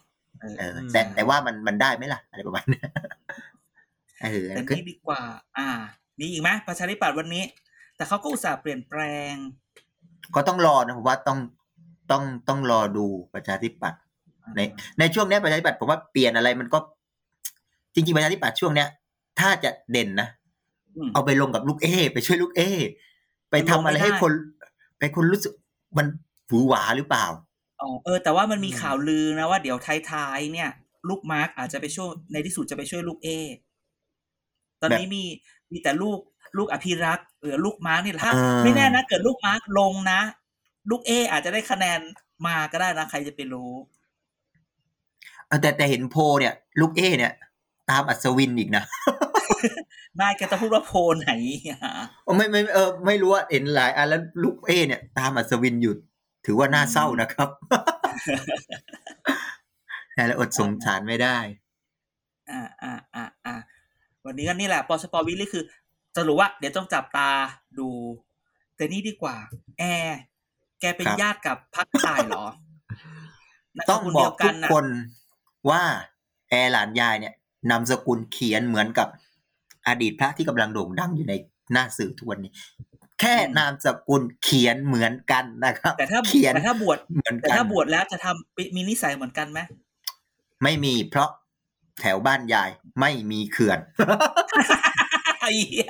แต่ว่ามันได้ไหมล่ะอะไรประมาณนี้แต่นี่ดีกว่ามีอีกไหมประชาธิปัตย์วันนี้แต่เขาก็อุตส่าห์เปลี่ยนแปลงก็ต้องรอนะผมว่าต้องรอดูประชาธิปัตย์ในช่วงนี้ประชาธิปัตย์ผมว่าเปลี่ยนอะไรมันก็จริงๆประชาธิปัตย์ช่วงเนี้ยถ้าจะเด่นนะเอาไปลงกับลูกเอไปช่วยลูกเอไปทำอะไรให้คนไปคนรู้สึกมันหูหวาหรือเปล่าแต่ว่ามันมีข่าวลือนะว่าเดี๋ยวท้ายๆเนี่ยลูกมาร์คอาจจะไปช่วยในที่สุดจะไปช่วยลูกเอตอนนี้มีแต่ลูกอภิรักษ์หรือลูกมาร์คนี่แหละไม่แน่นะเกิดลูกมาร์คลงนะลูกเออาจจะได้คะแนนมาก็ได้นะใครจะไปรู้แต่เห็นโพเนี่ยลูกเอเนี่ยตามอัศวินอีกนะนายแกจะพูดว่าโพไหนไม่รู้ว่าเห็นหลายอันแล้วลูกเอเนี่ยตามอัศวินอยู่ถือว่าน่าเศร้านะครับแต่ละอดสงสารไม่ได้วันนี้ก็นี่แหละปชป.วิลคือจะรู้ว่าเดี๋ยวต้องจับตาดูแต่นี่ดีกว่าแกเป็นญาติกับพรรคตายเหรอต้องบอกทุกคนว่าแอร์หลานยายเนี่ยนามสกุลเขียนเหมือนกับอดีตพระที่กำลังโด่งดังอยู่ในหน้าสื่อทุกวันนี้แค่นามสกุลเขียนเหมือนกันนะครับแต่ถ้าบวชเหมือนกันแต่ถ้าบวชแล้วจะทำมีนิสัยเหมือนกันไหมไม่มีเพราะแถวบ้านยายไม่มีเขื่อน ไอ้เหี้ย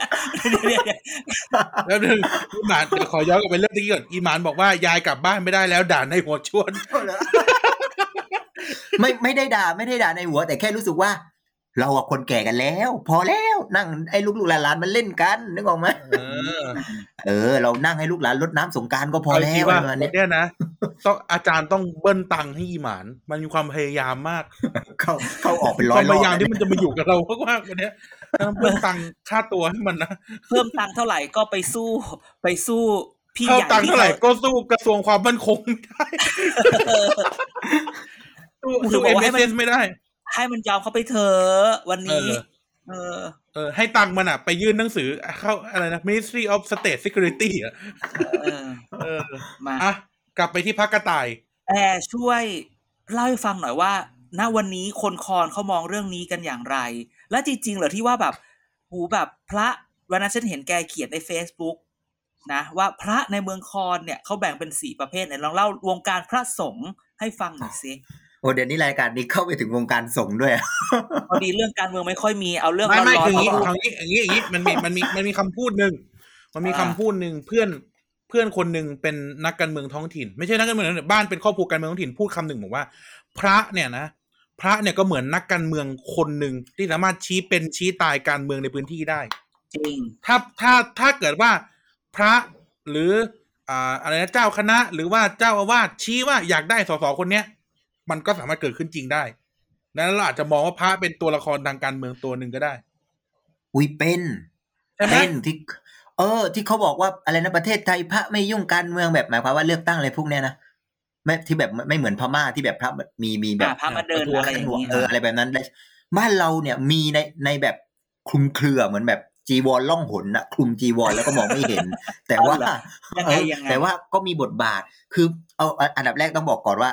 แล้วนึงอีหมานขอย้อนกลับไปเรื่องที่ก่อนอีหมานบอกว่ายายกลับบ้านไม่ได้แล้วด่าในหัวชวนไม่ได้ด่าในหัวแต่แค่รู้สึกว่าเราอะคนแก่กันแล้วพอแล้วนั่งไอ้ลูกหลานมันเล่นกันนึกออกไหมเรานั่งให้ลูกหลานรดน้ำสงกรานต์ก็พอแล้วประมาณนี้เนี่ยนะต้องอาจารย์ต้องเบิ้ลตังค์ให้อีหมานมันมีความพยายามมากเขาออกเป็นร้อยๆพยายามที่มันจะมาอยู่กับเรามากๆวันนี้ต้องเบิ้ลตังค์ค่าตัวให้มันนะเพิ่มตังค์เท่าไหร่ก็ไปสู้พี่ใหญ่เท่าตังค์เท่าไหร่ก็สู้กระทรวงความมั่นคงไม่ได้สู้เอ็มเอสไม่ได้ให้มันยอมเขาไปเถอะวันนี้ให้ตังค์มันอ่ะไปยื่นหนังสือเข้าอะไรนะ Ministry of State Security อ่ะมาอ่ะกลับไปที่พรรคกระต่ายแต่ช่วยเล่าให้ฟังหน่อยว่าณวันนี้คนคอนเขามองเรื่องนี้กันอย่างไรและจริงๆเหรอที่ว่าแบบหูแบบพระวันนั้นฉันเห็นแกเขียนใน Facebook นะว่าพระในเมืองคอนเนี่ยเขาแบ่งเป็น4ประเภทไหนลองเล่าวงการพระสงฆ์ให้ฟังหน่อยสิโอ้เดี๋ยวนี้รายการนี้เข้าไปถึงวงการส่งด้วยพอดีเรื่องการเมืองไม่ค่อยมีเอาเรื่องร้อนๆเอาอย่างนี้มันมีคำพูดนึงมันมีคำพูดนึงเพื่อนคนนึงเป็นนักการเมืองท้องถิ่นไม่ใช่นักการเมืองบ้านเป็นครอบครัวการเมืองท้องถิ่นพูดคำหนึ่งบอกว่าพระเนี่ยก็เหมือนนักการเมืองคนนึงที่สามารถชี้เป็นชี้ตายการเมืองในพื้นที่ได้จริงถ้าเกิดว่าพระหรืออะไรนะเจ้าคณะหรือว่าเจ้าอาวาสชี้ว่าอยากได้สสคนเนี้ยมันก็สามารถเกิดขึ้นจริงได้นั้นเราอาจจะมองว่าพระเป็นตัวละครทางการเมืองตัวหนึ่งก็ได้อุ้ยเป็นที่ที่เขาบอกว่าอะไรนะประเทศไทยพระไม่ยุ่งการเมืองแบบหมายความว่าเลือกตั้งอะไรพวกเนี้ยนะไม่ที่แบบไม่เหมือนพม่าที่แบบพระมีแบบพระมาเดินอะไรอย่างงี้อะไรแบบนั้นได้บ้านเราเนี่ยมีในแบบคลุมเครือเหมือนแบบจีวรล่องหนนะคลุมจีวรแล้วก็มองไม่เห็นแต่ว่าก็มีบทบาทคือเอาอันดับแรกต้องบอกก่อนว่า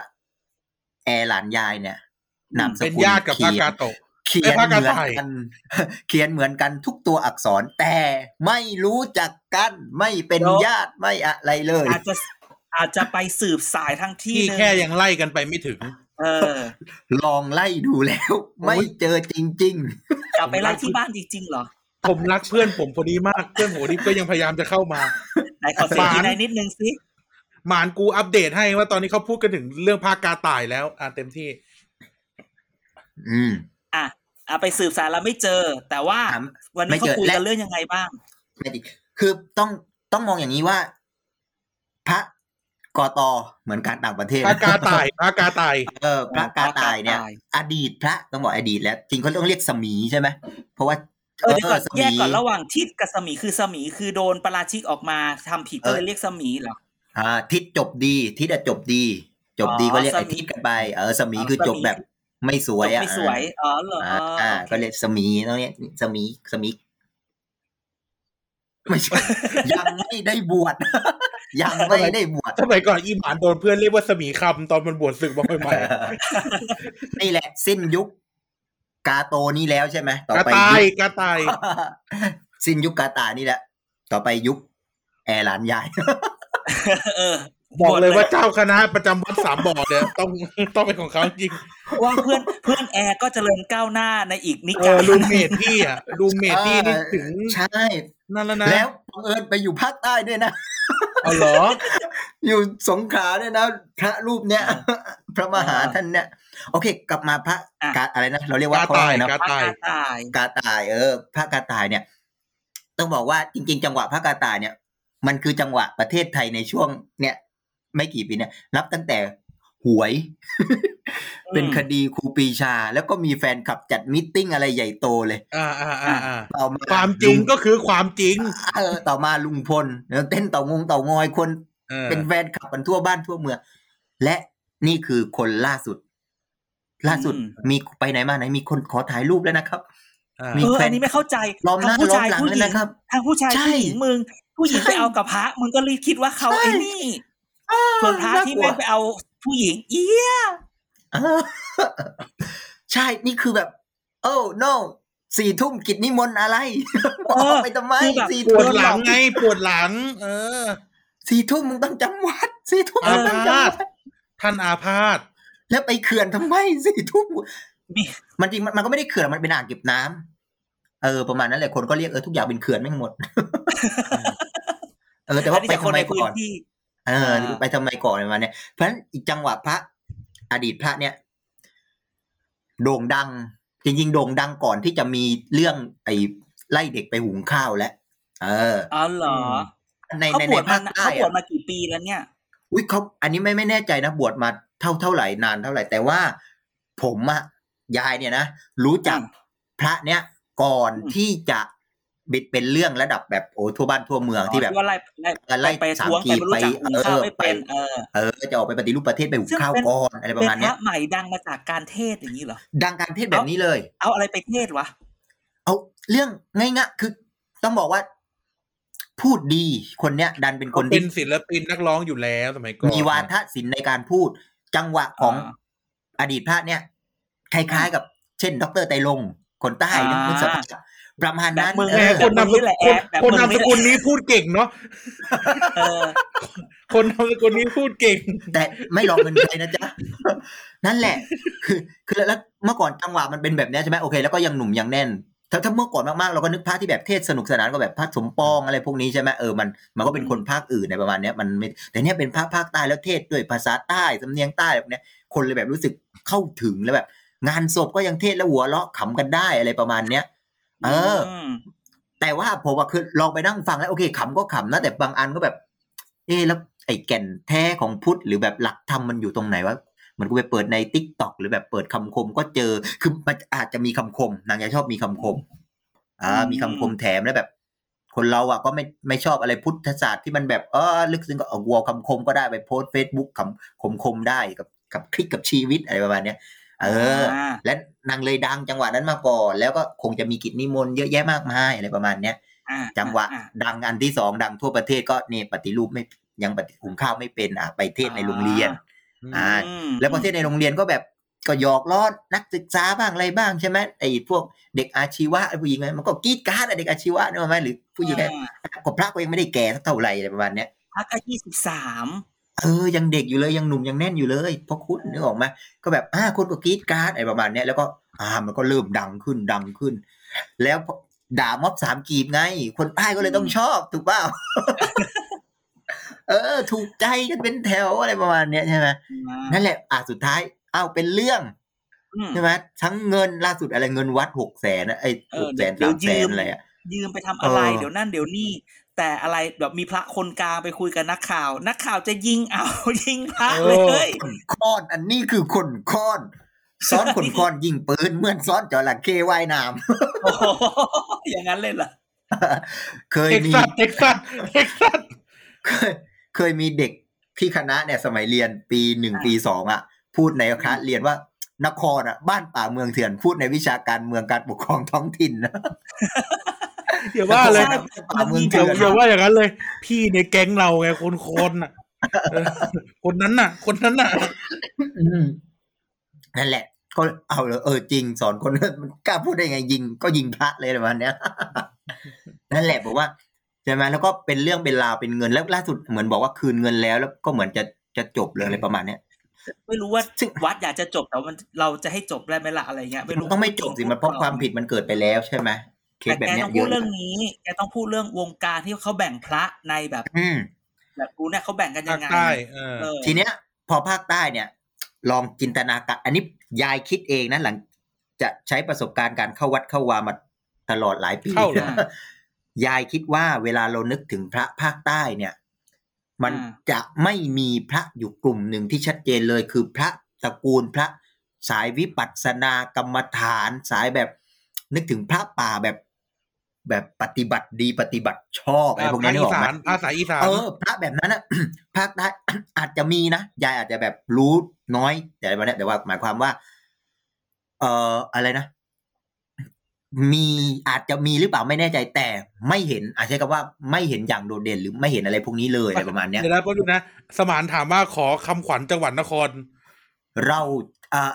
แอร์หลานยายเนี่ยนามสกุลเป็นญาติกับพระกาโตะเขียนเหมือนกันทุกตัวอักษรแต่ไม่รู้จักกันไม่เป็นญาติไม่อะไรเลยอาจจะไปสืบสายทั้งที่แค่ยังไล่กันไปไม่ถึงลองไล่ดูแล้วไม่เจอจริงๆจะไปไล่ที่บ้านจริงๆหรอผมรักเพื่อนผมพอดีมากเพื่อนผมนี่ก็ยังพยายามจะเข้ามาไหนขอเสียงนิดนึงสิหมานกูอัปเดตให้ว่าตอนนี้เขาพูดกันถึงเรื่องพากาตายแล้วเต็มที่ไปสืบสารแล้วไม่เจอแต่ว่าวันนี้เขาคุยกันเรื่องยังไงบ้างคือต้องมองอย่างนี้ว่าพระกตเหมือนการต่างประเทศพากาตายพระกาตายเนี่ยอดีตพระต้องบอกอดีตแล้วจริงเขาต้องเรียกสมีใช่ไหมเพราะว่าเดี๋ยวก่อนแยกก่อนระหว่างทิศกับสมีคือโดนปาราชิกออกมาทำผิดก็เลยเรียกสมีเหรอทิศจบดีก็เรียกไอ้ทิศกันไปสมีคือจบแบบไม่สวยอ่ะไม่สวยอ๋อเหรอก็เรียกสมีตรงนี้สมีไม่ใช่ยังไม่ได้บวชสมัยก่อนอีหมานโดนเพื่อนเรียกว่าสมีคำตอนมันบวชศึกมาใหม่ๆนี่แหละสิ้นยุคกาโตนี่แล้วใช่มั้ยต่อไปกาตายสิ้นยุคกาตายนี่แหละต่อไปยุคแอร์หลานยายบอกเลยว่าเจ้าคณะประจำวัด3บ่อเนี่ยต้องเป็นของเขาจริงว่าเพื่อนแอร์ก็เจริญก้าวหน้าในอีกนิกายรูมเมทพี่นี่ถึงใช่นั่นแล้วนะแล้วบังเอิญไปอยู่ภาคใต้ด้วยนะอ๋อเหรออยู่สงขลาด้วยนะพระรูปเนี้ยพระมหาท่านเนี่ยโอเคกลับมาพระกาอะไรนะเราเรียกว่ากาตายพระกาตายเนี่ยต้องบอกว่าจริงๆจังหวะพระกาตายเนี่ยมันคือจังหวะประเทศไทยในช่วงเนี่ยไม่กี่ปีเนี่ยนับตั้งแต่หวยเป็นคดีครูปรีชาแล้วก็มีแฟนคลับจัดมีตติ้งอะไรใหญ่โตเลยต่อมาความจริงก็คือความจริงต่อมาลุงพลเต้นเต่างอยคนเป็นแฟนคลับกันทั่วบ้านทั่วเมืองและนี่คือคนล่าสุดมีไปไหนมาไหนมีคนขอถ่ายรูปแล้วนะครับมีแฟนนี่ไม่เข้าใจทั้งผู้ชายผู้หญิงนะครับทั้งผู้ชายผู้หญิงมึงผู้หญิงไปเอากับพระมึงก็รีบคิดว่าเขาไอ้นี่ส่วนพระที่แม่งไปเอาผู้หญิงเอี้ยใช่นี่คือแบบโอ้ no สี่ทุ่มกิจนิมนต์อะไรไปทำไมปวดหลังไงปวดหลังสี่ทุ่มมึงต้องจำวัดสี่ทุ่มมึงต้องจำวัดท่านอาพาธแล้วไปเขื่อนทำไมสี่ทุ่มมันจริงมันก็ไม่ได้เขื่อนมันเป็นอ่างเก็บน้ำ ประมาณนั้นแหละคนก็เรียกทุกอย่างเป็นเขื่อนแม่งหมด แต่ว่าไปทำไมก่อนไปทำไมก่อนมาเนี่ยเพราะฉะนั้นอีกจังหวะพระอดีตพระเนี่ยโด่งดังจริงๆโด่งดังก่อนที่จะมีเรื่องไอ้ไล่เด็กไปหุงข้าวแล้วอ๋อเหรอเขาบวชมากี่ปีแล้วเนี่ยอุ้ยเขาอันนี้ไม่แน่ใจนะบวชมาเท่าไหร่นานเท่าไหร่แต่ว่าผมอะยายเนี่ยนะรู้จักพระเนี่ยก่อนที่จะบิดเป็นเรื่องระดับแบบโอ้ทั่วบ้านทั่วเมืองที่แบบไล่ไปสามขีดไปจะออกไปปฏิรูปประเทศไปหุงข้าวก่อนอะไรประมาณนี้พระใหม่ดังมาจากการเทศอย่างนี้เหรอดังการเทศแบบนี้เลยเอาอะไรไปเทศวะเอาเรื่องง่ายๆคือต้องบอกว่าพูดดีคนเนี้ยดันเป็นคนเป็นศิลปินนักร้องอยู่แล้วสมัยก่อนมีวาทศิลป์ในการพูดจังหวะของอดีตพระเนี่ยคล้ายๆกับเช่นดร.ไตรรงค์คนใต้นะมึงสัมผัสประมาณนั้นคนนามสกุลนี้พูดเก่งเนาะคนนามสกุลนี้พูดเก่งแต่ไม่หลอกเงินใครนะจ๊ะนั่นแหละคือแล้วเมื่อก่อนจังหวะมันเป็นแบบนี้ใช่ไหมโอเคแล้วก็ยังหนุ่มยังแน่นถ้าเมื่อก่อนมากๆเราก็นึกพระที่แบบเทศสนุกสนานก็แบบพระสมปองอะไรพวกนี้ใช่ไหมมันก็เป็นคนภาคอื่นในประมาณนี้มันแต่เนี้ยเป็นพระภาคใต้แล้วเทศด้วยภาษาใต้สำเนียงใต้แบบนี้คนเลยแบบรู้สึกเข้าถึงแล้วแบบงานศพก็ยังเทศแล้วหัวเราะขำกันได้อะไรประมาณเนี้ยแต่ว่าผมว่าคือลองไปนั่งฟังแล้วโอเคขำก็ขำนะแต่บางอันก็แบบแล้วไอ้แก่นแท้ของพุทธหรือแบบหลักธรรมมันอยู่ตรงไหนวะมันก็ไปเปิดใน TikTok หรือแบบเปิดคำคมก็เจอคือมันอาจจะมีคำคมนางจะชอบมีคำคมมีคำคมแถมแล้วแบบคนเราอ่ะก็ไม่ชอบอะไรพุทธศาสตร์ที่มันแบบลึกซึ้งก็เอาวัวคำคมก็ได้ไปโพสต์ Facebook คมได้กับคลิกกับชีวิตอะไรประมาณเนี้ยและนางเลยดังจังหวะนั้นมาก่อนแล้วก็คงจะมีกิจนิมนต์เยอะแยะมากมายอะไรประมาณเนี้ยจังหวะดังอันที่2ดังทั่วประเทศก็นี่ปฏิรูปไม่ยังปฏิรูปข้าวไม่เป็นไปเทศในโรงเรียนแล้วประเทศในโรงเรียนก็แบบก็หยอกล้อนักศึกษาบ้างอะไรบ้างใช่ไหมไอ้พวกเด็กอาชีวะผู้หญิงมันก็กรี๊ดการ์ดเด็กอาชีวะนี่มั้ยหรือผู้หญิงกับพระก็ยังไม่ได้แก่เท่าไหร่อะไรประมาณเนี้ยพระอายุ23ยังเด็กอยู่เลยยังหนุ่มยังแน่นอยู่เลยพอคุณนึกออกมั้ยก็แบบคนก็กรี๊ดการ์ดอะไรประมาณเนี้ยแล้วก็มันก็เริ่มดังขึ้นแล้วด่าม็อบ3กีบไงคนใต้ก็เลยต้องชอบถูกเปล่าถูกใจกันเป็นแถวอะไรประมาณเนี้ยใช่ไหมนั่นแหละสุดท้ายเป็นเรื่องใช่ไหมทั้งเงินล่าสุดอะไรเงินวัด 600,000 นะไอ้600,000 300,000อะไรอะยืมไปทำอะไรเดี๋ยวนั่นเดี๋ยวนี่แต่อะไรแบบมีพระคนกลางไปคุยกับนักข่าวจะยิงพระเลยค้อนอันนี้คือคนค้อนซ้อนคนค้อนยิงปืนเหมือนซ้อนจระเข้ว่ายน้ำโอ้อย่างนั้นเลยเหรอเคยมีเท็กซัสเคยมีเด็กที่คณะเนี่ยสมัยเรียนปี1ปี2อ่ะพูดในคณะเรียนว่านครอ่ะบ้านป่าเมืองเถื่อนพูดในวิชาการเมืองการปกครองท้องถิ่นนะอย่าว่าเลยป่าเมืองเถื่อนอย่าว่าอย่างนั้นเลยพี่ในแก๊งเราไงคนๆน่ะคนนั้นน่ะนั่นแหละก็เอาเลยจริงสอนคนมันกล้าพูดได้ไงยิงก็ยิงพระเลยประมาณเนี้ยนั่นแหละบอกว่าใช่ไหมแล้วก็เป็นเรื่องเป็นราวเป็นเงินแล้วล่าสุดเหมือนบอกว่าคืนเงินแล้วก็เหมือนจะจบเลยอะไรประมาณนี้ไม่รู้ว่าวัดอยากจะจบแต่มันเราจะให้จบได้ไหมล่ะอะไรเงี้ยไม่รู้ต้องไม่จบสิมันเพราะความผิดมันเกิดไปแล้วใช่ไหมเคสแบบนี้เยอะเรื่องนี้แกต้องพูดเรื่องวงการที่เขาแบ่งพระในแบบกูเนี่ยเขาแบ่งกันยังไงทีเนี้ยพอภาคใต้เนี่ยลองจินตนาการอันนี้ยายคิดเองนะหลังจะใช้ประสบการณ์การเข้าวัดเข้าวามาตลอดหลายปียายคิดว่าเวลาเรานึกถึงพระภาคใต้เนี่ยมันจะไม่มีพระอยู่กลุ่มหนึ่งที่ชัดเจนเลยคือพระตระกูลพระสายวิปัสสนากรรมฐานสายแบบนึกถึงพระป่าแบบปฏิบัติดีปฏิบัติชอบอะไรพวกนี้นี่ออกมาพระสายอีสานพระแบบนั้นนะ ภาคใต้ อาจจะมีนะยายอาจจะแบบรู้น้อยแต่วันนี้แต่ว่าหมายความว่าอะไรนะมีอาจจะมีหรือเปล่าไม่แน่ใจแต่ไม่เห็นอาจใช้คำว่าไม่เห็นอย่างโดดเด่นหรือไม่เห็นอะไรพวกนี้เลยอะไรประมาณเนี้ยเดี๋ยวนะพ่อดูนะสมานถามว่าขอคำขวัญจังหวัดนครเรา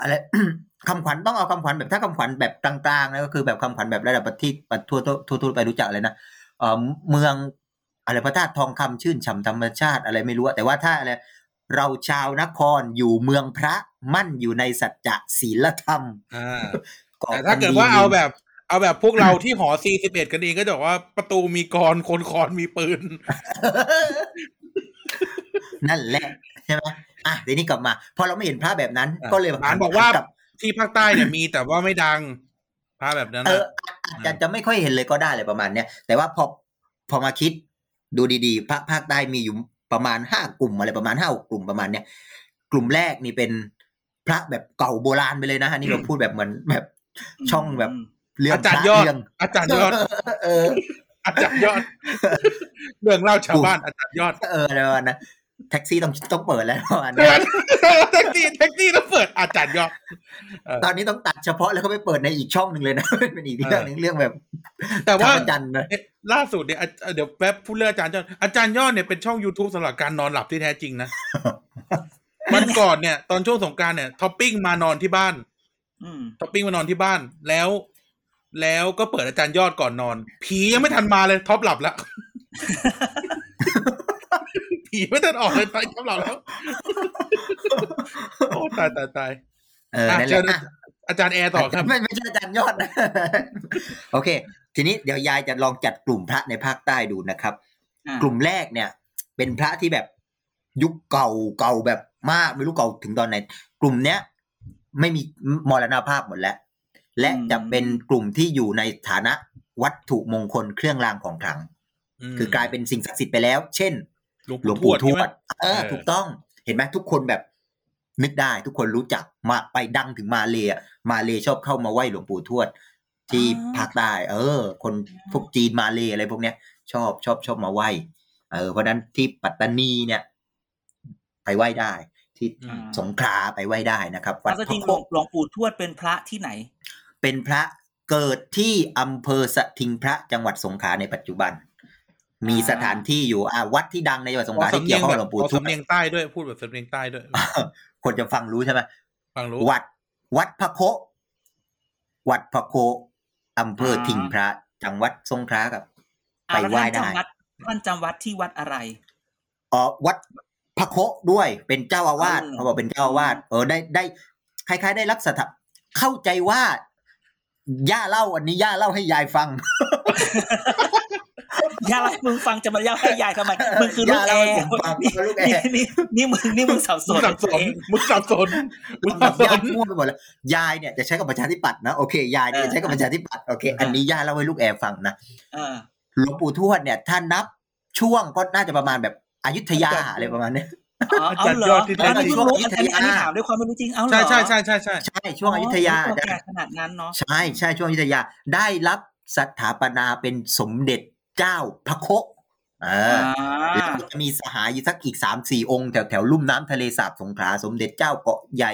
อะไร คำขวัญต้องเอาคำขวัญแบบถ้าคำขวัญแบบกลางๆนะก็คือแบบคำขวัญแบบระดับประเทศทั่วไปรู้จักเลยนะเมืองอะไรพระธาตุทองคำชื่นฉ่ำธรรมชาติอะไรไม่รู้แต่ว่าถ้าอะไรเราชาวนครอยู่เมืองพระมั่นอยู่ในสัจจะศีลธรรมแต่ถ้าเกิดว่าเอาแบบ เอาแบบพวกเราที่หอ C11 กันเองก็จะบอกว่าประตูมีกรคนคอนมีปืนนั่นแหละใช่ไหมอ่ะเดี๋ยวนี้กลับมาพอเราไม่เห็นพระแบบนั้นก็เลยบอกว่าที่ภาคใต้เนี่ยมีแต่ว่าไม่ดังพระแบบนั้นอาจจะไม่ค่อยเห็นเลยก็ได้เลยประมาณเนี้ยแต่ว่าพอมาคิดดูดีๆพระภาคใต้มีอยู่ประมาณ5กลุ่มอะไรประมาณ5กลุ่มประมาณเนี้ยกลุ่มแรกนี่เป็นพระแบบเก่าโบราณไปเลยนะฮะนี่เราพูดแบบเหมือนแบบช่องแบบเรื่องอาจารย์ยอดเรื่องเล่าชาวบ้านอาจารย์ยอดอะไรประมาณนั้นแท็กซี่ต้องเปิดแล้วประมาณนั้นแท็กซี่ต้องเปิดอาจารย์ยอดตอนนี้ต้องตัดเฉพาะแล้วก็ไปเปิดในอีกช่องนึงเลยนะเป็นอีกเรื่องแบบแต่ว่าอาจารย์ล่าสุดเนี่ยเดี๋ยวแป๊บพูดเรื่องอาจารย์ยอดเนี่ยเป็นช่อง YouTube สำหรับการนอนหลับที่แท้จริงนะวันก่อนเนี่ยตอนช่วงสงกรานต์เนี่ยท็อปปิ้งมานอนที่บ้านแล้วก็เปิดอาจารย์ยอดก่อนนอนผียังไม่ทันมาเลยท็อปหลับแล้วผีไม่ทันออกเลยท็อปหลับแล้วโอ้ตายอาจารย์แอร์ต่อครับไม่ใช่อาจารย์ยอดนะโอเคทีนี้เดี๋ยวยายจะลองจัดกลุ่มพระในภาคใต้ดูนะครับกลุ่มแรกเนี่ยเป็นพระที่แบบยุคเก่าแบบมากไม่รู้เก่าถึงตอนไหนกลุ่มเนี้ยไม่มีมรณภาพหมดแล้วและจะเป็นกลุ่มที่อยู่ในฐานะวัตถุมงคลเครื่องรางของขลังคือกลายเป็นสิ่งศักดิ์สิทธิ์ไปแล้วเช่นหลวงปู่ทวดถูกต้องเห็นไหมทุกคนแบบนึกได้ทุกคนรู้จักมาไปดังถึงมาเลชอบเข้ามาไหว้หลวงปู่ทวดที่ภาคใต้คนพวกจีนมาเลอะไรพวกเนี้ยชอบมาไหว้เพราะนั้นที่ปัตตานีเนี่ยไปไหว้ได้ที่สงขลาไปไหว้ได้นะครับวัดพระโคกหลวงปู่ทวดเป็นพระที่ไหนเป็นพระเกิดที่อำเภอสะทิงพระจังหวัดสงขลาในปัจจุบันมีสถานที่อยู่วัดที่ดังในจังหวัดสงขลาที่เกี่ยวข้องกับหลวงปู่ทวดสำเนียงใต้ด้วยพูดแบบสำเนียงใต้ด้วยคนจะฟังรู้ใช่ไหมฟังรู้วัดพระโคอำเภอทิงพระจังหวัดสงขลาครับไปไหว้ได้ท่านจำวัดที่วัดอะไรวัดพระโคด้วยเป็นเจ้าอาวาสเขาบอกเป็นเจ้าอาวาสได้คล้ายๆได้รับสถาเข้าใจว่าย่าเล่าอันนี้ย่าเล่าให้ยายฟังย่าเล่ามึงฟังจะมาย่าให้ยายทำไมมึงคือลูกแอร์นี่มึงสับสนย่าพูดไปหมดแล้วยายเนี่ยจะใช้กับประชาธิปัตย์นะโอเคยายเนี่ยใช้กับประชาธิปัตย์โอเคอันนี้ย่าเล่าให้ลูกแอร์ฟังนะหลวงปู่ทวดเนี่ยถ้านับช่วงก็น่าจะประมาณแบบอยุธยาอะไรประมาณนี้เอาเหรอแล้วช่วงอยุธยานี่ถามด้วยความไม่รู้จริงเอาเหรอใช่ช่วงอยุธยาขนาดนั้นเนาะใช่ช่วงอยุธยาได้รับสถาปนาเป็นสมเด็จเจ้าพระโคแล้วจะมีสหายอยู่สักอีก 3-4 องค์แถวลุ่มน้ำทะเลสาบสงขลาสมเด็จเจ้าเกาะใหญ่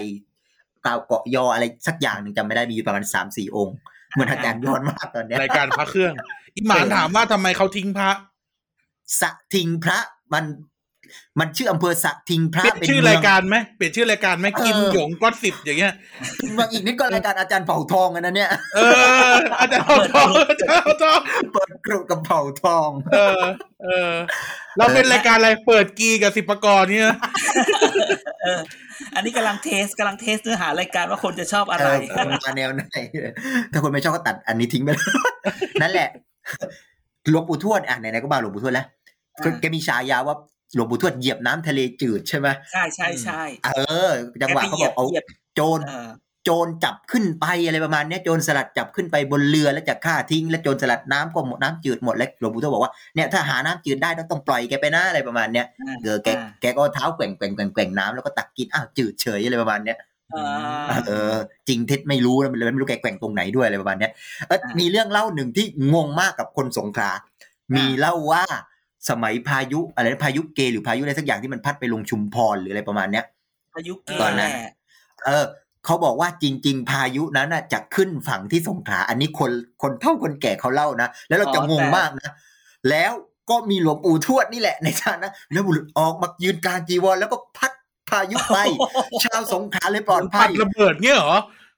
เกาะยออะไรสักอย่างนึงจำไม่ได้มีอยู่ประมาณ 3-4 องค์เหมือนอาจารย์ย้อนมากตอนนี้รายการพระเครื่องอีหมานถามว่าทำไมเขาทิ้งพระสะทิงพระมันชื่ออำเภอสะทิงพระเป็นชื่อรายการไหมเปลี่ยนชื่อรายการไหมกิมหยงก้อนสิบอย่างเงี้ยบางอีกนิดก็รายการอาจารย์เผ่าทองกันนะเนี่ยอาจารย์เผ่าทองเปิดกลุ่มกับเผ่าทองเราเป็นรายการอะไรเปิดกีกับศิลปกรเนี่ยอันนี้กำลังเทสเนื้อหารายการว่าคนจะชอบอะไรมาแนวไหนถ้าคนไม่ชอบก็ตัดอันนี้ทิ้งไปเลยนั่นแหละหลวงปู่ทวดไหนๆก็มาหลวงปู่ทวดแล้วแกมีฉายาว่าหลวงปู่ทวดเหยียบน้ำทะเลจืดใช่ไหมใช่จังหวะเขาบอกเอาโจรจับขึ้นไปอะไรประมาณนี้โจรสลัดจับขึ้นไปบนเรือแล้วจะฆ่าทิ้งแล้วโจรสลัดน้ำก็หมดน้ำจืดหมดแล้วหลวงปู่ทวดบอกว่าเนี่ยถ้าหาน้ำจืดได้ต้องปล่อยแกไปนะอะไรประมาณนี้แกก็เท้าแกว่งน้ำแล้วก็ตักกินจืดเฉยอะไรประมาณนี้จริงเท็จไม่รู้นะไม่รู้แกแกว่งตรงไหนด้วยอะไรประมาณนี้มีเรื่องเล่าหนึ่งที่งงมากกับคนสงขลามีเล่าว่าสมัยพายุอะไรพายุเกหรือพายุอะไรสักอย่างที่มันพัดไปลงชุมพรหรืออะไรประมาณเนี้ยพายุเกตอนนั้นเขาบอกว่าจริงๆพายุนั้นน่ะจะขึ้นฝั่งที่สงขลาอันนี้คนเฒ่าคนแก่เขาเล่านะแล้วเราจะงงมากนะแล้วก็มีหลวงปู่ทวดนี่แหละในฐานะแล้วบุรุษออกมายืนกลางจีวรแล้วก็พัดพายุไปชาวสงขลาเลยปลอดภัยระเบิดเนี่ยเหรอ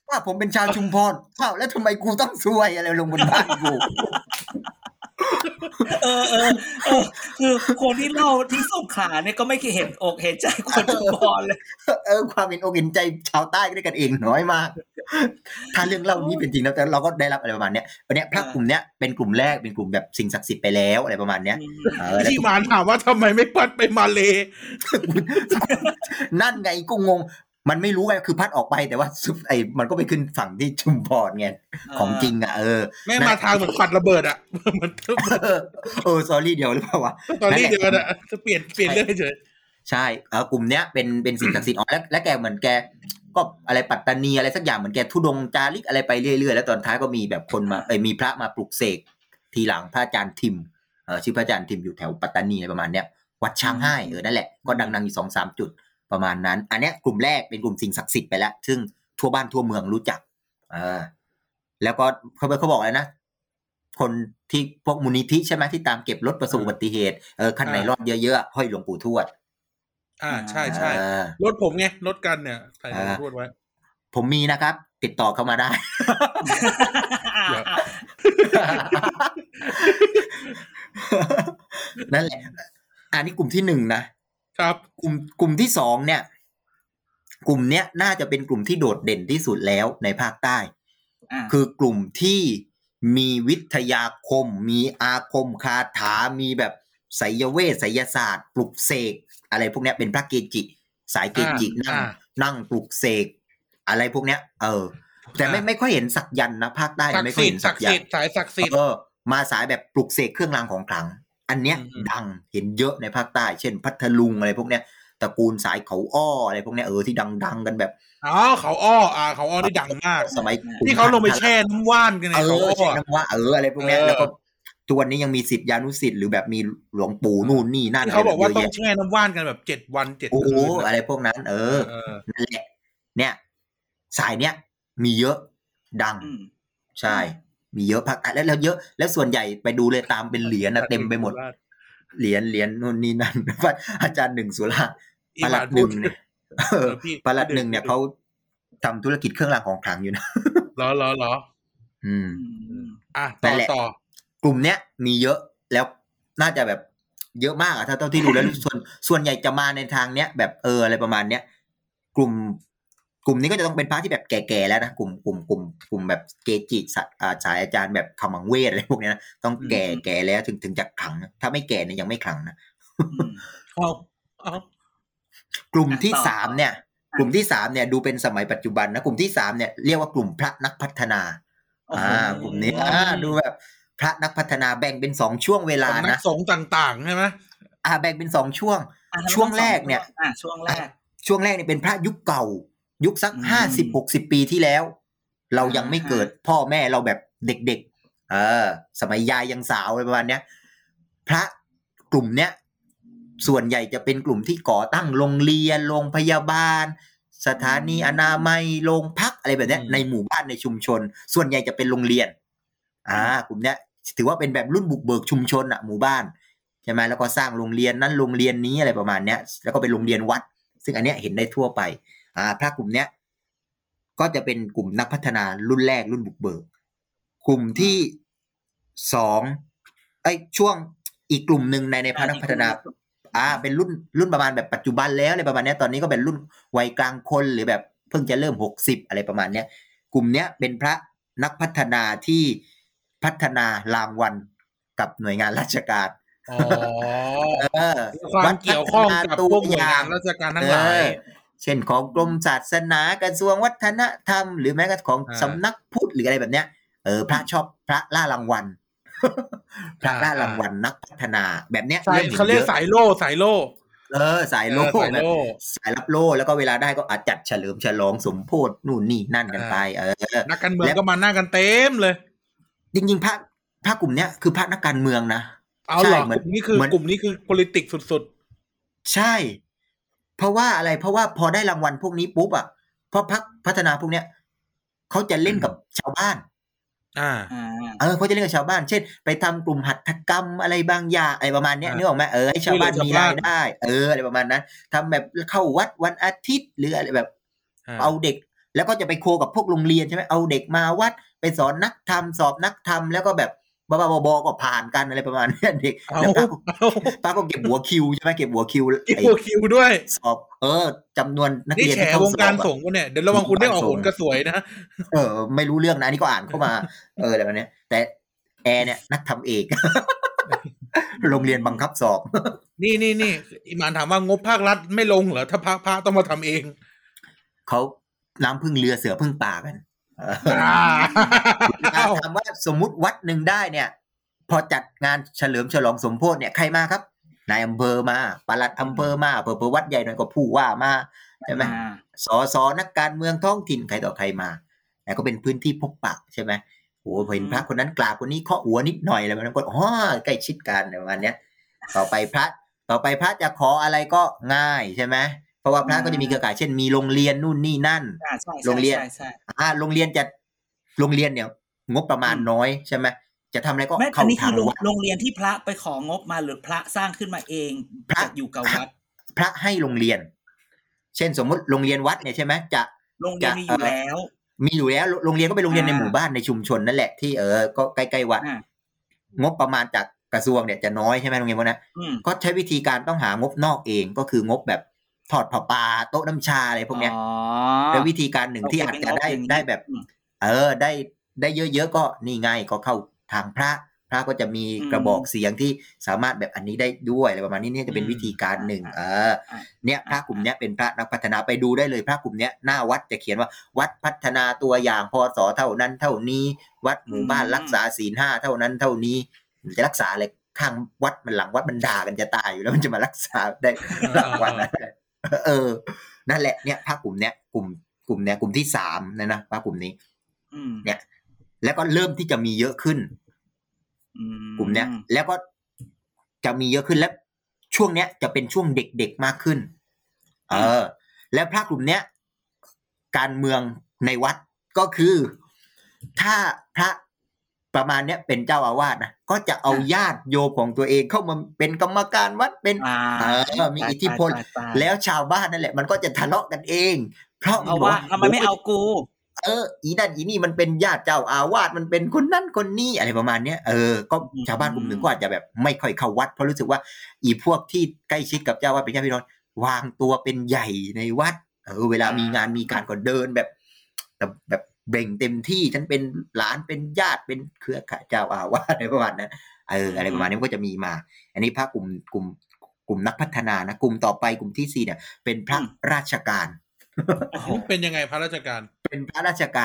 ว่าผมเป็นชาวชุมพรอ้าวแล้วทำไมกูต้องซวยอะไรลงบนบ้านกูคือคนที่เล่าที่สงขลาเนี่ยก็ไม่เคยเห็นอกเห็นใจคนชุมพรเลยความเห็นอกเห็นใจชาวใต้ก็ได้กันเองน้อยมาก ถ้าเรื่องเล่านี้เป็นจริงแล้วแต่เราก็ได้รับอะไรประมาณเนี้ยวันนี้พระกลุ่มเนี้ยเป็นกลุ่มแรกเป็นกลุ่มแบบสิ่งศักดิ์สิทธิ์ไปแล้วอะไรประมาณเนี้ยที่มาถามว่าทำไมไม่พัดไปมาเลนั่นไงกูงงมันไม่รู้ไงคือพัดออกไปแต่ว่าไอ้มันก็ไปขึ้นฝั่งที่ชุมพรไงของจริงอ่ะไม่มาทางเหมือนปัดระเบิดอ่ะมันซอรี่เดียวหรือเปล่าวะตอนนี้เดี๋ยวอ่ะจะเปลี่ยนเรื่องเฉยใช่กลุ่มเนี้ยเป็นสิ่งศักดิ์สิทธิ์อ๋อและแกเหมือนแกก็อะไรปัตตานีอะไรสักอย่างเหมือนแกทุดงจาริกอะไรไปเรื่อยๆแล้วตอนท้ายก็มีแบบคนมามีพระมาปลุกเสกทีหลังพระอาจารย์ทิมชื่อพระอาจารย์ทิมอยู่แถวปัตตานีอะไรประมาณเนี้ยวัดช้างให้นั่นแหละก็ดังๆอยู่ 2-3 จุดประมาณนั้นอันเนี้ยกลุ่มแรกเป็นกลุ่มสิ่งศักดิ์สิทธิ์ไปแล้วซึ่งทั่วบ้านทั่วเมืองรู้จักแล้วก็เขาบอกอะไรนะคนที่พวกมูลนิธิใช่ไหมที่ตามเก็บรถประสบอุบัติเหตุคันไหนรอดเยอะๆห้อยหลวงปู่ทวดใช่ใช่รถผมไงรถกันเนี่ยใส่หลวงปู่ทวดไว้ผมมีนะครับติดต่อเข้ามาได้ นั่นแหละอันนี้กลุ่มที่หนึ่งนะครับกลุ่มที่2เนี่ยกลุ่มเนี้ยน่าจะเป็นกลุ่มที่โดดเด่นที่สุดแล้วในภาคใต้คือกลุ่มที่มีวิทยาคมมีอาคมคาถามีแบบไสยเวทไสยศาสตร์ปลุกเสกอะไรพวกเนี้ยเป็นพระเกจิสายเกจินั่งปลุกเสกอะไรพวกเนี้ยแต่ไม่ค่อยเห็นสักยันนะภาคใต้ไม่ค่อยเห็นสักยันสายศักดิ์สิทธิ์มาสายแบบปลุกเสกเครื่องรางของขลังอันเนี้ยดังเห็นเยอะในภาคใต้เช่นพัทลุงอะไรพวกเนี้ยตระกูลสายเขาอ้ออะไรพวกเนี้ยที่ดังๆกันแบบเขาอ้อเขาอ้อนี่ดังมากสมัยที่เขาลงไปแช่น้ำว่านกันในเขาอ้อแช่น้ำว่าอะไรพวกเนี้ยแล้วก็ทุกวันนี้ยังมีศิษยานุศิษย์หรือแบบมีหลวงปู่นู่นนี่นั่นเขาบอกว่าต้องแช่น้ำว่านกันแบบ7 วัน 7 คืนโอ้โหอะไรพวกนั้นนั่นแหละเนี่ยสายเนี้ยมีเยอะดังใช่มีเยอะพักแล้วเยอะแล้วส่วนใหญ่ไปดูเลยตามเป็นเหรียญนะเต็มไปหมดเหรียญนู่นนี่นั่นอาจารย์หนึ่งสุราปลัดหนึ่งเนี่ยปลัดหนึ่งเนี่ยเขาทำธุรกิจเครื่องรางของขลังอยู่นะเหรอต่อ กลุ่มเนี้ยมีเยอะแล้วน่าจะแบบเยอะมากอะถ้าเท่าที่ดูแล้วส่วนใหญ่จะมาในทางเนี้ยแบบอะไรประมาณเนี้ยกลุ่มนี้ก็จะต้องเป็นพระที่แบบแก่ๆแล้วนะกลุ่มแบบเกจิสัตว์สายอาจารย์แบบขมังเวทอะไรพวกนี้นะต้องแก่แล้วถึงจะขลังถ้าไม่แก่เนี่ยยังไม่ขลังนะกลุ่มที่3เนี่ยดูเป็นสมัยปัจจุบันนะกลุ่มที่3เนี่ยเรียกว่ากลุ่มพระนักพัฒนากลุ่มนี้ดูแบบพระนักพัฒนาแบ่งเป็น2ช่วงเวลานะนักสงฆ์ต่างๆใช่มั้ยแบ่งเป็น2ช่วงช่วงแรกเนี่ยเป็นพระยุคเก่ายุคสัก 50-60 ปีที่แล้วเรายังไม่เกิดพ่อแม่เราแบบเด็กๆสมัยยายยังสาวอะไรประมาณเนี้ยพระกลุ่มเนี้ยส่วนใหญ่จะเป็นกลุ่มที่ก่อตั้งโรงเรียนโรงพยาบาลสถานีอนามัยโรงพักอะไรแบบเนี้ยในหมู่บ้านในชุมชนส่วนใหญ่จะเป็นโรงเรียนกลุ่มเนี้ยถือว่าเป็นแบบรุ่นบุกเบิกชุมชนหมู่บ้านใช่มั้ยแล้วก็สร้างโรงเรียนนั้นโรงเรียนนี้อะไรประมาณเนี้ยแล้วก็เป็นโรงเรียนวัดซึ่งอันเนี้ยเห็นได้ทั่วไปพระกลุ่มเนี้ยก็จะเป็นกลุ่มนักพัฒนารุ่นแรกรุ่นบุกเบิกกลุ่มที่2ช่วงอีกกลุ่มนึงในพระนักพัฒนาเป็นรุ่นประมาณแบบปัจจุบันแล้วอะไรประมาณเนี้ยตอนนี้ก็เป็นรุ่นวัยกลางคนหรือแบบเพิ่งจะเริ่ม60อะไรประมาณเนี้ยกลุ่มเนี้ยเป็นพระนักพัฒนาที่พัฒนารางวัลกับหน่วยงานราชการมันเกี่ยวข้องกับพวกหน่วยงานราชการทั้งหลายเช่นของกรมศาสนากระทรวงวัฒนธรรมหรือแม้กระทั่งของสำนักพุทธหรืออะไรแบบเนี้ยพระชอบพระล่ารางวัลพระล่ารางวัลนักพัฒนาแบบเนี้ยเขาเรียกสายโล่สายโล่สายรับโล่แล้วก็เวลาได้ก็อาจจัดเฉลิมฉลองสมโภชนู่นนี่นั่นกันไปนักการเมืองก็มาหน้ากันเต็มเลยจริงๆพระกลุ่มเนี้ยคือพระนักการเมืองนะใช่เหมือนนี่คือกลุ่มนี้คือ politics สุดๆใช่เพราะว่าอะไรเพราะว่าพอได้รางวัลพวกนี้ปุ๊บเพราะพรรคพัฒนาพวกเนี้ยเขาจะเล่นกับชาวบ้านเขาจะเล่นกับชาวบ้านเช่นไปทำกลุ่มหัตถกรรมอะไรบางอย่างอะไรประมาณเนี้ยนึกออกไหมให้ชาวบ้านมีรายได้อะไรประมาณนั้นทำแบบเข้าวัดวันอาทิตย์หรืออะไรแบบเอาเด็กแล้วก็จะไปโคกับพวกโรงเรียนใช่ไหมเอาเด็กมาวัดไปสอนนักธรรมสอบนักธรรมแล้วก็แบบ บ้าๆบอๆก็ผ่านกันอะไรประมาณนี้เด็กแล้วป้าก็เก็บหัวคิวใช่ไหมเก็บหัวคิวด้วยสอบจำนวนนักเรียนที่เข้าสอบนี่แฉวงการสงฆ์เนี่ยเดี๋ยวระวังคุณได้ออกโหนกระสวยนะไม่รู้เรื่องนะนี่ก็อ่านเข้ามาอะไรแบบนี้แต่แอร์เนี่ยนักทำเอกโรงเรียนบังคับสอบนี่อิมานถามว่างบภาครัฐไม่ลงเหรอถ้าภาคต้องมาทำเองเขาน้ำพึ่งเรือเสือพึ่งป่ากันถามว่าสมมุติวัดหนึ่งได้เนี่ยพอจัดงานเฉลิมฉลองสมโภชเนี่ยใครมาครับนายอำเภอมาปลัดอำเภอมาเผอวัดใหญ่หน่อยก็ผู้ว่ามาใช่ไหมสสนักการเมืองท้องถิ่นใครต่อใครมาแล้วก็เป็นพื้นที่พบปะใช่ไหมโอ้เห็นพระคนนั้นกราบคนนี้เคาะหัวนิดหน่อยอะไรแบบนั้นก็อ๋อใกล้ชิดกันประมาณเนี้ยต่อไปพระจะขออะไรก็ง่ายใช่ไหมเพราะว่าพระก็จะมีเครือข่ายเช่นมีโรงเรียนนู่นนี่นั่นโรงเรียนโรงเรียนเนี่ยงบประมาณน้อยใช่ไหมจะทำอะไรก็เข้าทางวัดโรงเรียนที่พระไปของบมาหรือพระสร้างขึ้นมาเองพระอยู่กับวัดพระให้โรงเรียนเช่นสมมติโรงเรียนวัดเนี่ยใช่ไหมจะโรงเรียนมีอยู่แล้วโรงเรียนก็เป็นโรงเรียนในหมู่บ้านในชุมชนนั่นแหละที่ก็ใกล้ๆวัดงบประมาณจากกระทรวงเนี่ยจะน้อยใช่ไหมโรงเรียนพวกนั้นก็ใช้วิธีการต้องหางบนอกเองก็คืองบแบบถอดผ้าป่าโต๊ะน้ำชาอะไรพวกเนี้ยแล้ววิธีการหนึ่งที่อาจจะได้แบบได้เยอะๆก็นี่ไงก็เข้าทางพระก็จะมีกระบอกเสียงที่สามารถแบบอันนี้ได้ด้วยอะไรประมาณนี้เนี่ยจะเป็นวิธีการหนึ่งเนี่ยพระกลุ่มเนี้ยเป็นพระนักพัฒนาไปดูได้เลยพระกลุ่มเนี้ยหน้าวัดจะเขียนว่าวัดพัฒนาตัวอย่างพศเท่านั้นเท่านี้วัดหมู่บ้านรักษาศีลห้าเท่านั้นเท่านี้จะรักษาอะไรข้างวัดมันหลังวัดมันด่ากันจะตายอยู่แล้วมันจะมารักษาได้หลังวัดนั่นแหละเนี่ยพระกลุ่มเนี้ยกลุ่มที่3นะพระกลุ่มนี้เนี่ยแล้วก็เริ่มที่จะมีเยอะขึ้นกลุ่มเนี้ยแล้วก็จะมีเยอะขึ้นและช่วงเนี้ยจะเป็นช่วงเด็กๆมากขึ้นแล้วพระกลุ่มเนี้ยการเมืองในวัดก็คือถ้าพระประมาณเนี้ยเป็นเจ้าอาวาสนะก็จะเอาญาติโยมของตัวเองเข้ามาเป็นกรรมการวัดเป็นมีอิทธิพลแล้วชาวบ้านนั่นแหละมันก็จะทะเลาะกันเองเพราะว่ามันไม่เอากูอีนั่นอีนี่มันเป็นญาติเจ้าอาวาสมันเป็นคนนั้นคนนี้อะไรประมาณเนี้ยก็ชาวบ้านกลุ่มนึงก็อาจจะแบบไม่ค่อยเข้าวัดเพราะรู้สึกว่าอีพวกที่ใกล้ชิดกับเจ้าอาวาสเป็นญาติพี่น้องวางตัวเป็นใหญ่ในวัดเวลามีงานมีการก็เดินแบบเบ่งเต็มที่ฉันเป็นหลานเป็นญาติเป็นเครือข่ายเจ้าอาวาสอะไรประมาณนั้นอะไรประมาณนี้ก็จะมีมาอันนี้พระกลุ่มนักพัฒนานะกลุ่มต่อไปกลุ่มที่4เนี่ยเป็นพระราชการเป็นยังไงพระราชการเป็นพระราชกา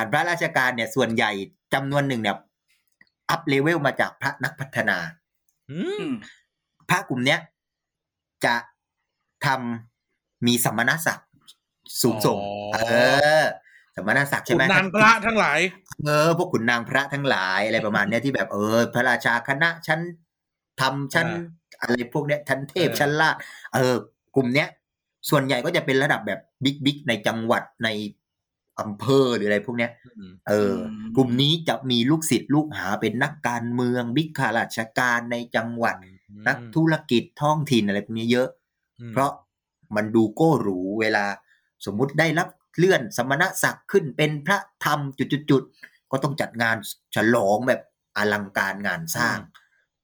รเนี่ยส่วนใหญ่จำนวนหนึ่งเนี่ยอัพเลเวลมาจากพระนักพัฒนาพระกลุ่มเนี้ยจะทำมีสมณศักดิ์สูงส่งสมณศักดิ์ใช่ไหมขุนนางพระทั้งหลายพวกขุนนางพระทั้งหลายอะไรประมาณเนี้ยที่แบบพระราชาคณะชั้นทำชั้นอะไรพวกเนี้ยชั้นเทพชั้นราชกลุ่มเนี้ยส่วนใหญ่ก็จะเป็นระดับแบบบิ๊กๆในจังหวัดในอำเภอหรืออะไรพวกเนี้ยกลุ่มนี้จะมีลูกศิษย์ลูกหาเป็นนักการเมืองบิ๊กข้าราชการในจังหวัดนักธุรกิจท้องถิ่นอะไรพวกนี้เยอะเพราะมันดูโก้หรูเวลาสมมุติได้รับเลื่อนสมณศักดิ์ขึ้นเป็นพระธรรมจุดๆก็ต้องจัดงานฉลองแบบอลังการงานสร้าง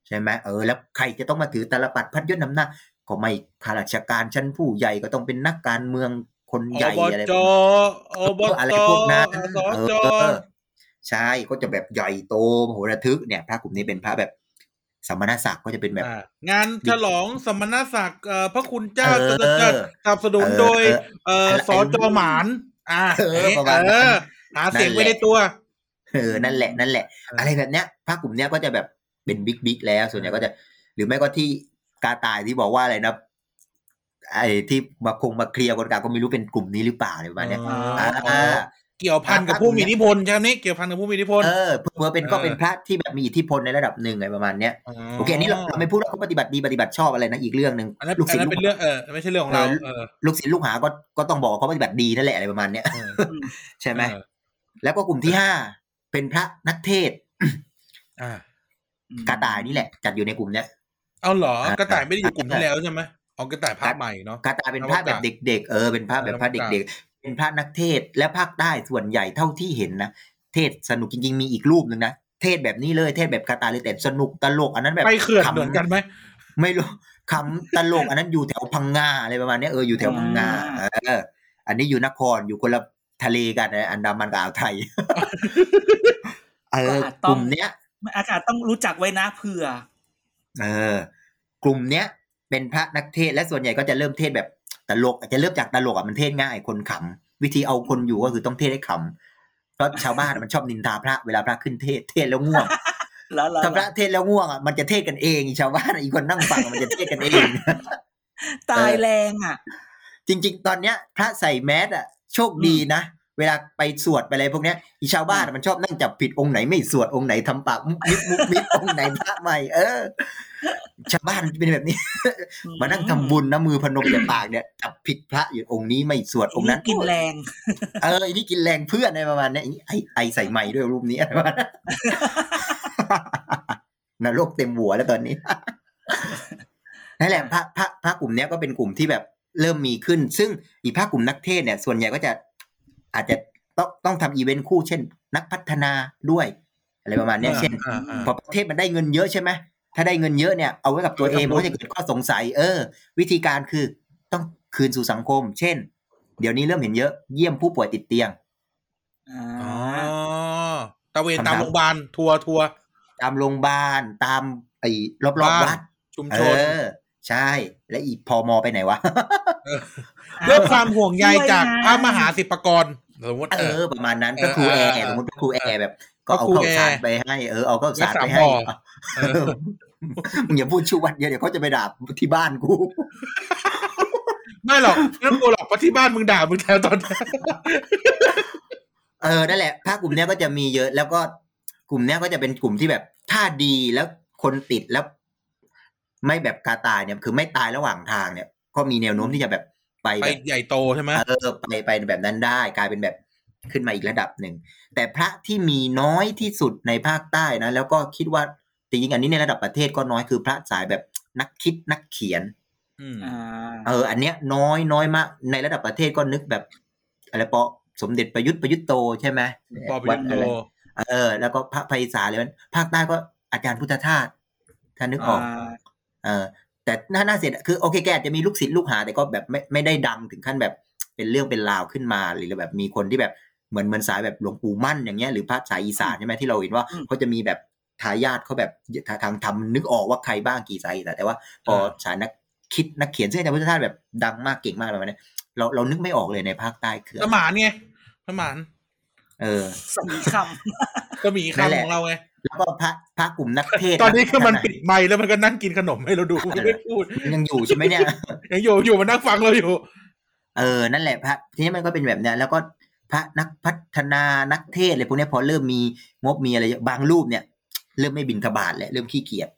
ใช่ไหมแล้วใครจะต้องมาถือตาลปัตรพัดยศนำหน้าก็ไม่ข้าราชการชั้นผู้ใหญ่ก็ต้องเป็นนักการเมืองคนใหญ่อะไรพวกนั้นใช่ก็จะแบบใหญ่โตมโหฬารทึกเนี่ยพระกลุ่มนี้เป็นพระแบบสมณศักดิ์ก็จะเป็นแบบงานฉลองสมณศักดิ์พระคุณเจ้าจะสนับสนุนโดยสจ.หมานหาเสียงไว้ในตัวนั่นแหละอะไรแบบเนี้ยพระกลุ่มเนี้ยก็จะแบบเป็นบิ๊กๆแล้วส่วนใหญ่ก็จะหรือไม่ก็ที่กาตายที่บอกว่าอะไรนะไอ้ที่มาเคลียร์คนกลางก็ไม่รู้เป็นกลุ่มนี้หรือเปล่าอะไรประมาณเนี้ยเกี่ยวพันกับผู้มีอิทธิพลใช่ไหมเกี่ยวพันกับผู้มีอิทธิพลเพื่อเป็นก็เป็นพระที่แบบมีอิทธิพลในระดับหนึ่งอะไรประมาณเนี้ยโอเคอันนี้เราไม่พูดว่าเขาปฏิบัติดีปฏิบัติชอบอะไรนะอีกเรื่องนึงลูกศิษย์เป็นเรื่องไม่ใช่เรื่องของเราลูกศิษย์ลูกหาก็ต้องบอกเขาปฏิบัติดีนั่นแหละอะไรประมาณเนี้ยใช่ไหมแล้วก็กลุ่มที่5เป็นพระนักเทศกระต่ายนี่แหละจัดอยู่ในกลุ่มเนี้ยเอาเหรอกระต่ายไม่ได้อยู่กลุ่มที่แล้วใช่ไหมเอากระต่ายพระใหม่เนาะกระต่ายเป็นพระแบบเด็กๆเป็นพระแบบพระเด็กๆเป็นพระนักเทศและภาคใต้ส่วนใหญ่เท่าที่เห็นนะเทศสนุกจริงๆมีอีกรูปนึงนะ เทศแบบนี้เลยเทศแบบคาตาเลยแต่สนุกตลกอันนั้นแบบไปเขื่อนเหมือนกันไหมไม่รู้คำตลกอันนั้นอยู่แถวพังงาอะไรประมาณนี้อยู่แถวพังงาอันนี้อยู่นครอยู่คนละทะเลกันอันดามันกับอ่าวไทยกลุ่มเนี้ยอากาศต้องรู้จักไว้นะเผื่อกลุ่มเนี้ยเป็นพระนักเทศและส่วนใหญ่ก็จะเริ่มเทศแบบตลกอาจจะเริ่มจากตลกมันเทศง่ายคนขำวิธีเอาคนอยู่ก็คือต้องเทศให้ขำเพราะชาวบ้านมันชอบนินทาพระเวลาพระขึ้นเทศแล้วง่วงถ้าพระเทศแล้วง่วงมันจะเทศกันเองชาวบ้านอีกคนนั่งฟังมันจะเทศกันเองตายแรงจริงๆตอนเนี้ยพระใส่แมสโชคดีนะเวลาไปสวดไปอะไรพวกเนี้ยอีชาวบ้านมันชอบนั่งจับผิดองค์ไหนไม่สวดองค์ไหนทำปากมุกองค์ไหนพระใหม่ชาวบ้านเป็นแบบนี้มานั่งทำบุญนะมือพนมแต่ปากเนี่ยจับผิดพระอยู่องค์นี้ไม่สวดองค์นั้นกินแรงอันนี้กินแรงเพื่อนในประมาณนี้ไอใส่ไม้ด้วยรูปนี้อะไรวะนรกเต็มหัวแล้วตอนนี้นั่นแหละพระกลุ่มนี้ก็เป็นกลุ่มที่แบบเริ่มมีขึ้นซึ่งอีพระกลุ่มนักเทศเนี่ยส่วนใหญ่ก็จะอาจจะต้องทำอีเวนต์คู่เช่นนักพัฒนาด้วยอะไรประมาณนี้เช่นพอประเทศมันได้เงินเยอะใช่ไหมถ้าได้เงินเยอะเนี่ยเอาไว้กับตัวเองมันก็จะเกิดข้อสงสัยวิธีการคือต้องคืนสู่สังคมเช่นเดี๋ยวนี้เริ่มเห็นเยอะเยี่ยมผู้ป่วยติดเตียงตะเวนตามโรงพยาบาลทัวร์ตามโรงพยาบาลตามไอ้รอบๆวัดชุมชนใช่และอีพมไปไหนวะด้วยความห่วงใยจากพระมหาศิปกรสมมติประมาณนั้นก็ครูแอร์สมมติครูแอร์แบบก็เอาข้าวสารไปให้เอาข้าวสารไปให้มึงอย่าพูดชื่อวัดเดี๋ยวเขาจะไปด่าที่บ้านกูไม่หรอกไม่ต้องกลัวหรอกเพราะที่บ้านมึงด่ามึงแทนตอนนั้นนั่นแหละพระกลุ่มนี้ก็จะมีเยอะแล้วก็กลุ่มนี้ก็จะเป็นกลุ่มที่แบบถ้าดีแล้วคนติดแล้วไม่แบบกาตายเนี่ยคือไม่ตายระหว่างทางเนี่ยก็มีแนวโน้มที่จะแบบไปใหญ่โตใช่ไหมไปแบบนั้นได้กลายเป็นแบบขึ้นมาอีกระดับหนึ่งแต่พระที่มีน้อยที่สุดในภาคใต้นะแล้วก็คิดว่าจริงๆอันนี้ในระดับประเทศก็น้อยคือพระสายแบบนักคิดนักเขียนอันเนี้ยน้อยมากในระดับประเทศก็นึกแบบอะไรปอสมเด็จประยุทธ์โตใช่ไหมวัดอะไรแล้วก็พระไพศาลเลยมันภาคใต้ก็อาจารย์พุทธทาสถ้านึกออกแต่น่าเสียดคือโอเคแกจะมีลูกศิษย์ลูกหาแต่ก็แบบไม่ได้ดังถึงขั้นแบบเป็นเรื่องเป็นราวขึ้นมาหรือแบบมีคนที่แบบเหมือนสายแบบหลวงปู่มั่นอย่างเงี้ยหรือพระสายอีสานใช่ไหมที่เราเห็นว่าเขาจะมีแบบทายาทเขาแบบทางธรรมนึกออกว่าใครบ้างกี่สายแต่ว่าพอสายนักคิดนักเขียนซึ่งอาจารย์พุทธทาสแบบดังมากเก่งมากประมาณนี้เรานึกไม่ออกเลยในภาคใต้คือสมานไงสมานสมีคำก็มีคำของเราไงแล้วก็พระกลุ่มนักเทศตอนนี้คือมันปิดไมค์แล้วมันก็นั่งกินขนมให้เราดูไม่พูดยังอยู่ใช่ไหมเนี่ยยังอยู่มันนั่งฟังเราอยู่นั่นแหละพระทีนี้มันก็เป็นแบบนี้แล้วก็พระนักพัฒนานักเทศอะไรพวกนี้พอเริ่มมีงบมีอะไรบางรูปเนี่ยเริ่มไม่บินทบาทแล้วเริ่มขี้เกียจ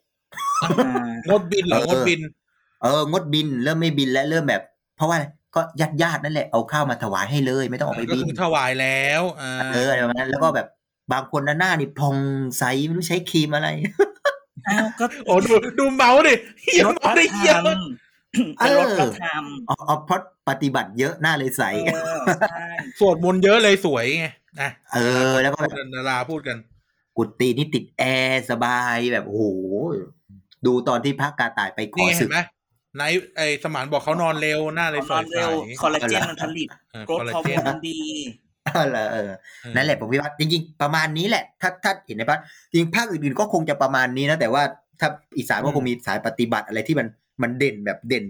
งดบินหรืองดบินงดบินเริ่มไม่บินแล้วเริ่มแบบเพราะว่าก็ญาตินั่นแหละเอาข้าวมาถวายให้เลยไม่ต้องออกไปบินก็คือถวายแล้วอะไรประมาณนั้นแล้วก็แบบบางคนหน้านี่พองใสไม่รู้ใช้ครีมอะไรก็ดูเมาดิเหี้ยเมาได้เหี้ยลดก็ทำเอาพอดปฏิบัติเยอะหน้าเลยใสสวดมนต์เยอะเลยสวยไงนะแล้วก็ดาราพูดกันกุฏินี่ติดแอร์สบายแบบโอ้โหดูตอนที่พระกาตายไปขอศึกนายไอ้สมานบอกเขานอนเร็วหน้าเลยสวยใสคอลลาเจนมันผลิตโกรทฮอร์โมนมันดีนั่นแหละผมคิดว่าจริงๆประมาณนี้แหละถ้าเห็นในภาคจริงภาคอื่นๆก็คงจะประมาณนี้นะแต่ว่าถ้าอีสานก็คงมีสายปฏิบัติอะไรที่มันเด่นแ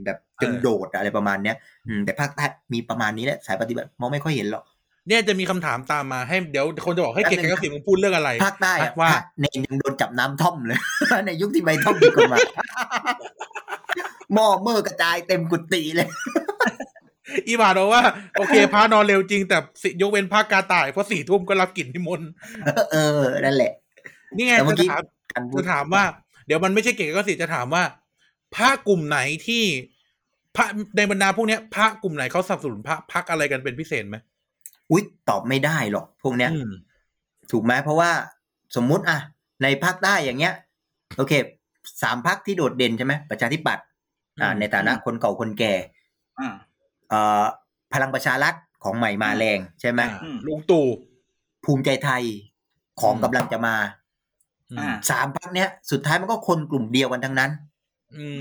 บบจนโดดอะไรประมาณเนี้ยแต่ภาคใต้มีประมาณนี้แหละสายปฏิบัติมองไม่ค่อยเห็นหรอกเนี่ยจะมีคำถามตามมาให้เดี๋ยวคนจะบอกให้เกียรติกับสิ่งมึงพูดเรื่องอะไรภาคใต้ว่าเนนยังโดนจับน้ำท่อมเลยในยุคที่ใบท่อมดีกว่ามาหม้อเมื่อกระจายเต็มกุฏิเลยอีบาบอกว่าโอเคพานอนเร็วจริงแต่ยกเว้นพากาตายเพราะ 4:00 นก็รับกลิ่นนิมนต์นั่นแหละนี่ไงจะถามว่าเดี๋ยวมันไม่ใช่เก่งก็สิจะถามว่าพระกลุ่มไหนที่พระในบรรดาพวกเนี้ยพระกลุ่มไหนเขาสนับสนุนพระพักอะไรกันเป็นพิเศษมั้ยอุ๊ยตอบไม่ได้หรอกพวกเนี้ยถูกมั้ยเพราะว่าสมมุติอ่ะในภาคใต้อย่างเงี้ยโอเค3พรรคที่โดดเด่นใช่มั้ยประชาธิปัตย์ในฐานะคนเก่าคนแก่พลังประชารัฐของใหม่มาแรงใช่ไหมลุงตู่ภูมิใจไทยของกำลังจะมา สามพรรคเนี้ยสุดท้ายมันก็คนกลุ่มเดียวกันทั้งนั้น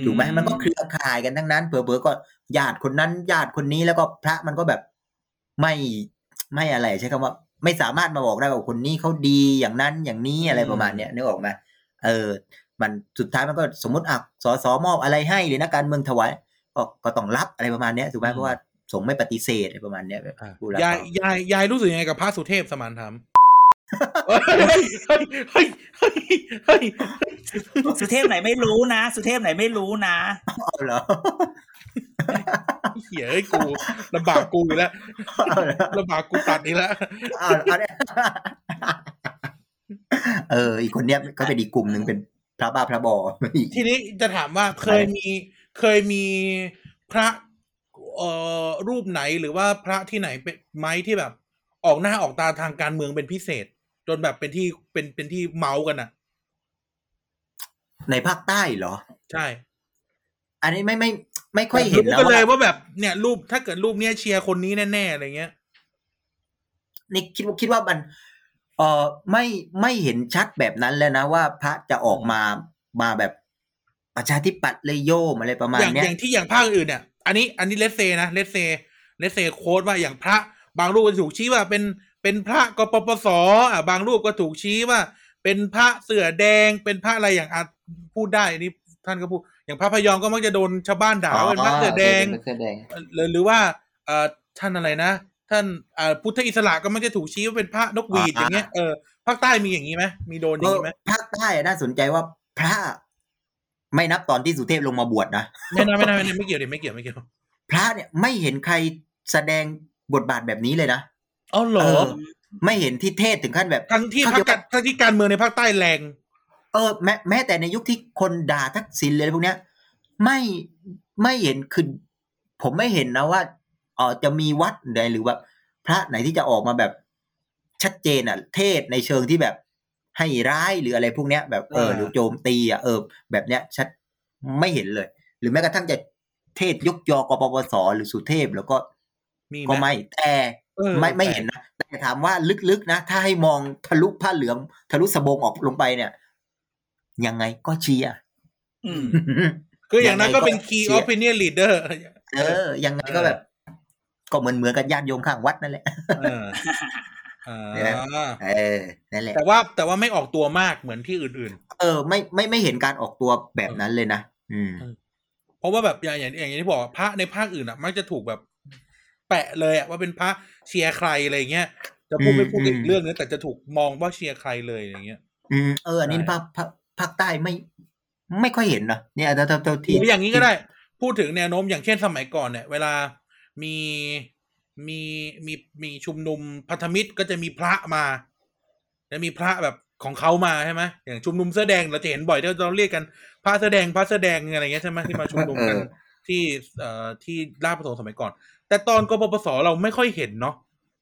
ถูกไหมมันก็เครือข่ายกันทั้งนั้นเผลอๆก็ญาติคนนั้นญาติคนนี้แล้วก็พระมันก็แบบไม่อะไรใช้คำว่าไม่สามารถมาบอกได้ว่าคนนี้เขาดีอย่างนั้นอย่างนี้อะไรประมาณเนี้ยนึกออกไหมมันสุดท้ายมันก็สมมติอ่ะสสมอบอะไรให้หรือนักการเมืองถวายก็ต้องรับอะไรประมาณเนี้ยถูกไหมเพราะว่าสงฆ์ไม่ปฏิเสธอะไรประมาณเนี้ยยายรู้สึกยังไงกับพระสุเทพสมานธรรมสุเทพไหนไม่รู้นะสุเทพไหนไม่รู้นะเอาเหรอเหี้ยกูลำบากกูอีกแล้วลำบากกูตัดอีกแล้วอีกคนเนี้ยก็เป็นอีกกลุ่มนึงเป็นพระบ้าพระบอทีนี้จะถามว่าเคยมีพระรูปไหนหรือว่าพระที่ไหนเป็นไม้ที่แบบออกหน้าออกตาทางการเมืองเป็นพิเศษจนแบบเป็นที่เมากันน่ะในภาคใต้เหรอใช่อันนี้ไม่ค่อยเห็นแล้วก็เลยว่าแบบเนี่ยรูปถ้าเกิดรูปเนี้ยเชียร์คนนี้แน่ๆอะไรเงี้ยนี่คิดว่ามันไม่เห็นชัดแบบนั้นแล้วนะว่าพระจะออกมาแบบประชาธิปัตย์เลยโยมอะไรประมาณเนี้ยอย่างที่อย่างภาคอื่นเนี่ยอันนี้เลสเซนะเลสเซโค้ดว่าอย่างพระบางรูปก็ถูกชี้ว่าเป็นพระกปปส.บางรูปก็ถูกชี้ว่าเป็นพระเสื้อแดงเป็นพระอะไรอย่างพูดได้อันนี้ท่านก็พูดอย่างพระพยอมก็มักจะโดนชาวบ้านด่าว่าเป็นพระเสื้อแดงหรือว่าท่านอะไรนะท่านพุทธอิสระก็มักจะถูกชี้ว่าเป็นพระนกหวีดอย่างเงี้ยภาคใต้มีอย่างงี้มั้ยมีโดนอย่างงี้มั้ยภาคใต้น่าสนใจว่าพระไม่นับตอนที่สุเทพลงมาบวชนะไม่เกี่ยวดิไม่เกี่ยวพระเนี่ยไม่เห็นใครแสดงบทบาทแบบนี้เลยนะอ๋อเหรอไม่เห็นที่เทศถึงขั้นแบบทั้งที่การเมืองในภาคใต้แรงแม้แต่ในยุคที่คนด่าทักษิณเลยพวกเนี้ยไม่เห็นคือผมไม่เห็นนะว่าจะมีวัดใดหรือว่าพระไหนที่จะออกมาแบบชัดเจนอ่ะเทศในเชิงที่แบบให้ร้ายหรืออะไรพวกเนี้ยแบบหรือโจมตีอ่ะแบบเนี้ยชัดไม่เห็นเลยหรือแม้กระทั่งจะเทศยกยอกปปสหรือสุเทพแล้วก็ไม่แต่ไม่เห็นนะแต่ถามว่าลึกๆนะถ้าให้มองทะลุผ้าเหลืองทะลุสบงออกลงไปเนี่ยยังไงก็เชียร์คืออย่างนั้นก็เป็น key opinion leader ยังไงก็แบบก็เหมือนกับญาติโยมข้างวัดนั่นแหละนั่นแหละแต่ว่าไม่ออกตัวมากเหมือนที่อื่นๆไม่เห็นการออกตัวแบบนั้นเลยนะเพราะว่าแบบอย่างที่บอกพระในภาคอื่นอ่ะมักจะถูกแบบแปะเลยอ่ะว่าเป็นพระเชียร์ใครอะไรอย่างเงี้ยจะพูดไม่พูดอีกเรื่องนึงแต่จะถูกมองว่าเชียร์ใครเลยอย่างเงี้ยอันนี้ภาคใต้ไม่ค่อยเห็นนะเนี่ยเท่าที่อย่างนี้ก็ได้พูดถึงแนวโน้มอย่างเช่นสมัยก่อนเนี่ยเวลามีชุมนุมพันธมิตรก็จะมีพระมาแล้วมีพระแบบของเขามาใช่ไหมอย่างชุมนุมเสื้อแดงเราจะเห็นบ่อยที่เราเรียกกันพระเสื้อแดงอะไรเงี้ยใช่ไหมที่มาชุมนุมกันที่ที่ราชประสงค์สมัยก่อนแต่ตอนกปปสเราไม่ค่อยเห็นเนาะ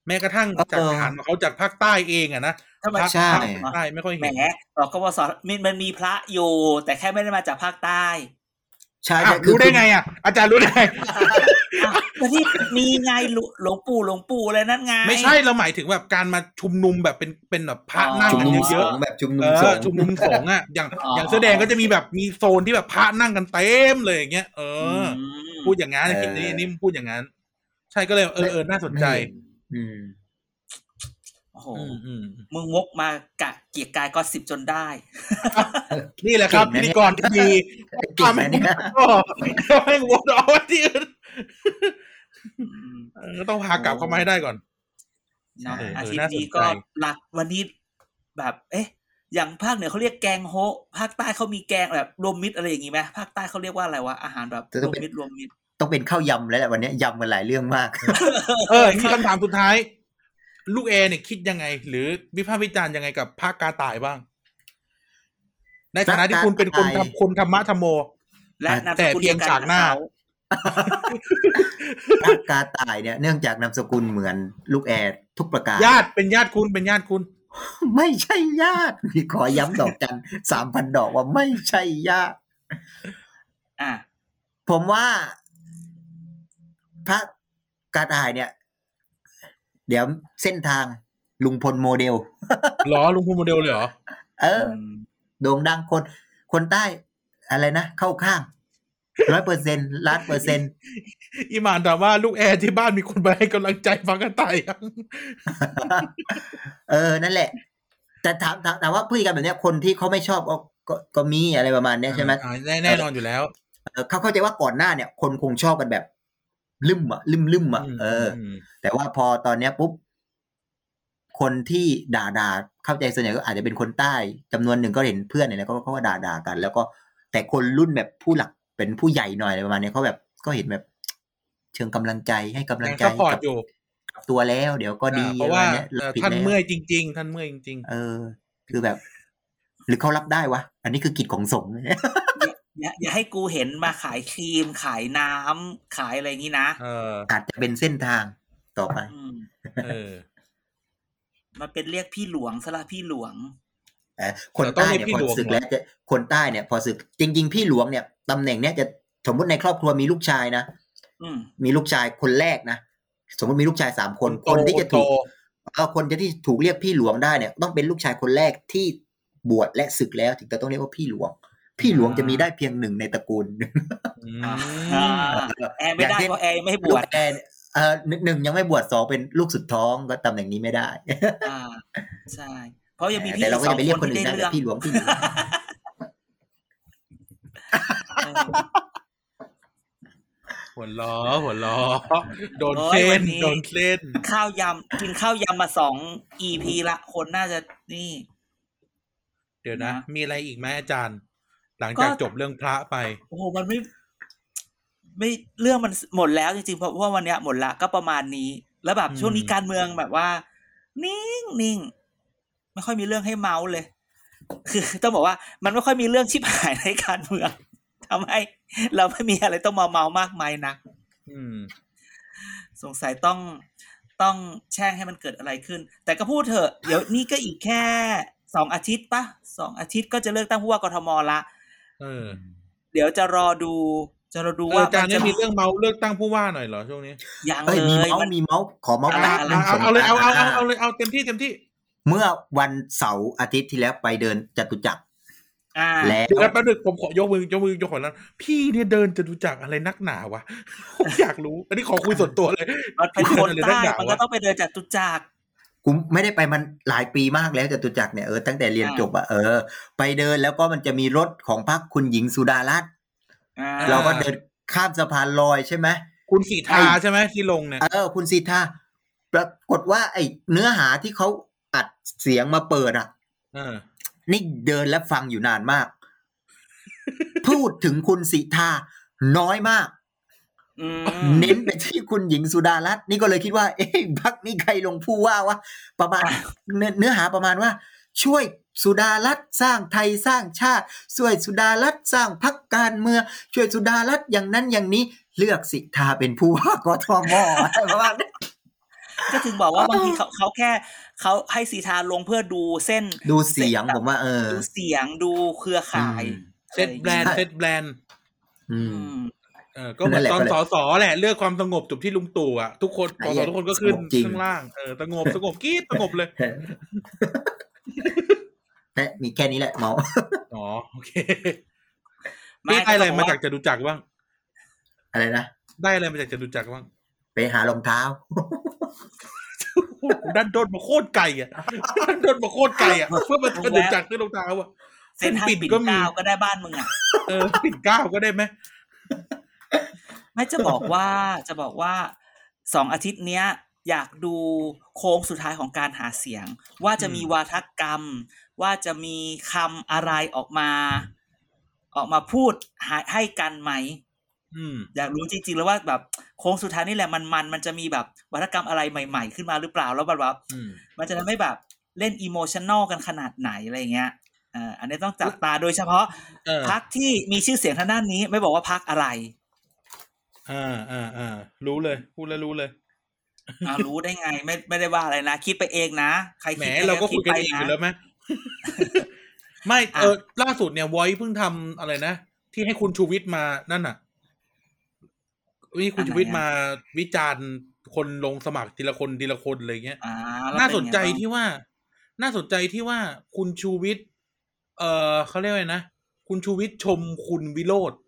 แม้กระทั่งจากทหารเขาจากภาคใต้เองอะนะภาคใต้ไม่ค่อยเห็นแหมกปปสมันมีพระอยู่แต่แค่ไม่ได้มาจากภาคใต้ใช่รู้ได้ไงอ่ะอาจารย์รู้ได้แต่ที่มีไงหลวงปู่อะไรนั่นไงไม่ใช่เราหมายถึงแบบการมาชุมนุมแบบเป็นแบบพระนั่งกันเยอะๆแบบชุมนุมสงฆ์อ่ะอย่างแสดงก็จะมีแบบมีโซนที่แบบพระนั่งกันเต็มเลยอย่างเงี้ยพูดอย่างงั้นคลิปนี้นี่พูดอย่างงั้นใช่ก็เลยน่าสนใจโอ้โหมึงวกมากะเกียกกายก็10จนได้นี่แหละครับพิธีกรที่ดีทำให้เนี่ยก็ให้วกเอาที่อื่นก็ต้องพากลับเข้ามาให้ได้ก่อนอาทิตย์นี้ก็หลักวันนี้แบบอย่างภาคเหนือเขาเรียกแกงโฮภาคใต้เขามีแกงแบบรวมมิตรอะไรอย่างงี้ไหมภาคใต้เขาเรียกว่าอะไรวะอาหารแบบรวมมิตรต้องเป็นข้าวยำแล้วแหละวันนี้ยำกันหลายเรื่องมากมีคำถามสุดท้ายลูกแอร์เนี่ยคิดยังไงหรือวิพากษ์วิจารณ์ยังไงกับพระกาต่ายบ้างในฐานะที่คุณเป็นคนธรรมะธรรมโมและแต่เพียงฉากหน้าพระกาต่ายเนี่ยเนื่องจากนามสกุลเหมือนลูกแอร์ทุกประการเป็นญาติคุณไม่ใช่ญาติขอย้ำดอกจัน 3,000 ดอกว่าไม่ใช่ญาติผมว่าพระกาต่ายเนี่ยเดี๋ยวเส้นทางลุงพลโมเดลหรอลุงพลโมเดลเลยเหรอ โด่งดังคนใต้อะไรนะเข้าข้าง 100% ล้านเปอร์เซ็นต์อีหม่านถามว่าลูกแอร์ที่บ้านมีคนมาให้กำลังใจฟังกันตายยังนั่นแหละแต่ถามว่าพฤติกรรมแบบนี้คนที่เขาไม่ชอบก็มีอะไรประมาณนี้ใช่ไหมแน่นอนอยู่แล้วเขาเข้าใจว่าก่อนหน้าเนี่ยคนคงชอบกันแบบลืมอ่ะแต่ว่าพอตอนเนี้ยปุ๊บคนที่ด่าเข้าใจส่วนใหญ่ก็อาจจะเป็นคนใต้จำนวนหนึ่งก็เห็นเพื่อนเนี่ยเขาก็ด่ากันแล้วก็แต่คนรุ่นแบบผู้หลักเป็นผู้ใหญ่หน่อยอะไรประมาณนี้เขาแบบก็เห็นแบบเชิงกำลังใจให้กำลังใจกับตัวแล้วเดี๋ยวก็ดีเพราะว่าท่านเมื่อยจริงๆคือแบบหรือเขารับได้วะอันนี้คือกิจของสงฆ์อย่าให้กูเห็นมาขายครีมขายน้ำขายอะไรงี้นะอาจจะเป็นเส้นทางต่อไปมาเป็นเรียกพี่หลวงซะละพี่หลวงคนใต้เนี่ยพอศึกแล้วจะคนใต้เนี่ยพอศึกจริงๆพี่หลวงเนี่ยตำแหน่งเนี่ยจะสมมติในครอบครัวมีลูกชายนะมีลูกชายคนแรกนะสมมติมีลูกชาย3คนคนที่จะถูกคนที่ถูกเรียกพี่หลวงได้เนี่ยต้องเป็นลูกชายคนแรกที่บวชและศึกแล้วถึงจะต้องเรียกว่าพี่หลวงพี่หลวงจะมีได้เพียงหนึ่งในตระกูลแอร์ไม่ได้เพราะแอร์ไม่บวชแอร์หนึ่งยังไม่บวช2เป็นลูกสุดท้องก็ตำแหน่งนี้ไม่ได้ใช่เพราะยังมีพี่เราก็จะไปเรียกคนอื่นได้พี่หลวงพี่หัวล้อโดนเล่นข้าวยำกินข้าวยำมา2 EP ละคนน่าจะนี่เดี๋ยวนะมีอะไรอีกไหมอาจารย์หลังจากจบเรื่องพระไปโอ้โหมันไม่เรื่องมันหมดแล้วจริงๆเพราะว่าวันเนี้ยหมดละก็ประมาณนี้แล้วแบบช่วงนี้การเมืองแบบว่านิ่งๆไม่ค่อยมีเรื่องให้เมาส์เลยคือต้องบอกว่ามันไม่ค่อยมีเรื่องชิบหายในการเมืองทำให้เราไม่มีอะไรต้องเมามากมายนักสงสัยต้องแช่งให้มันเกิดอะไรขึ้นแต่ก็พูดเถอะเดี๋ยวนี่ก็อีกแค่2 อาทิตย์ป่ะ2 อาทิตย์ก็จะเลือกตั้งผู้ว่ากทม.ละเดี๋ยวจะรอดูว่าอาจารย์นี่มีเรื่องเมาเลือกตั้งผู้ว่าหน่อยเหรอช่วงนี้ยังเลยมีเมาขอเมาเอาเลยเอาเต็มที่เมื่อวันเสาร์อาทิตย์ที่แล้วไปเดินจตุจักรแล้วแป๊บนึงผมขอยกมือยกมือยกขอแล้วพี่เนี่ยเดินจตุจักรอะไรนักหนาวะผมอยากรู้อันนี้ขอคุยส่วนตัวเลยเป็นคนใต้มันก็ต้องไปเดินจตุจักรกูไม่ได้ไปมันหลายปีมากแล้วจตุจักรเนี่ยตั้งแต่เรียนจบอ่ะไปเดินแล้วก็มันจะมีรถของพรรคคุณหญิงสุดารัตน์เราก็เดินข้ามสะพานลอยใช่ไหมคุณสีทาใช่ไหมที่ลงเนี่ยคุณสีทาปรากฏว่าไอ้เนื้อหาที่เขาอัดเสียงมาเปิดอ่ะนี่เดินและฟังอยู่นานมาก พูดถึงคุณสีทาน้อยมากเน้นไปที่คุณหญิงสุดารัตน์นี่ก็เลยคิดว่าเอ๊ะพรรคนี่ใครลงผู้ว่าวะประมาณเนื้อหาประมาณว่าช่วยสุดารัตน์สร้างไทยสร้างชาติช่วยสุดารัตน์สร้างพรรคการเมืองช่วยสุดารัตน์อย่างนั้นอย่างนี้เลือกสิทธาเป็นผู้ว่ากทม.ประมาณนี้ก็ถึงบอกว่าบางทีเขาแค่เขาให้สิทธาลงเพื่อดูเส้นดูเสียงผมว่าดูเสียงดูเครือข่ายเซตแบรนด์ก็เหมือนตอนสสแหละเลือกความสงบจบที่ลุงตู่อ่ะทุกคนสสทุกคนก็ขึ้นข้างล่างสงบกี๊ดสงบเลยแต่มีแค่นี้แหละเมาอ๋อโอเคได้อะไรมาจากจตุจักรบ้างอะไรนะได้อะไรมาจากจตุจักรบ้างไปหารองเท้าดันโดนมาโคตรไกลอ่ะเพื่อมาจตุจักรซื้อรองเท้าอ่ะเส้นปิดก็มีก็ได้บ้านมึงอ่ะปิดก้าวก็ได้ไหมไม่จะบอกว่า2 อาทิตย์เนี้ยอยากดูโค้งสุดท้ายของการหาเสียงว่าจะมีวาทกรรมว่าจะมีคำอะไรออกมาพูดให้กันไหมอยากรู้จริงๆแล้วว่าแบบโค้งสุดท้ายนี่แหละมันจะมีแบบวาทกรรมอะไรใหม่ๆขึ้นมาหรือเปล่าแล้วแบบมันจะทำให้แบบเล่นอิโมชันแนลกันขนาดไหนอะไรเงี้ยอันนี้ต้องจับตาโดยเฉพาะพรรคที่มีชื่อเสียงทางด้านนี้ไม่บอกว่าพรรคอะไรรู้เลยพูดแล้วรู้เลยรู้ได้ไงไม่ได้ว่าอะไรนะคิดไปเองนะใครคิดไปเราก็คุยกันเองอยู่แล้วไหมไม่ล่าสุดเนี่ยวอยเพิ่งทำอะไรนะที่ให้คุณชูวิทย์มานั่นน่ะนี่คุณชูวิทย์มาวิจารณ์คนลงสมัครทีละคนอะไรเงี้ยน่าสนใจที่ว่าคุณชูวิทย์ เขาเรียกอะไรนะคุณชูวิทย์ชมคุณวิโรจน์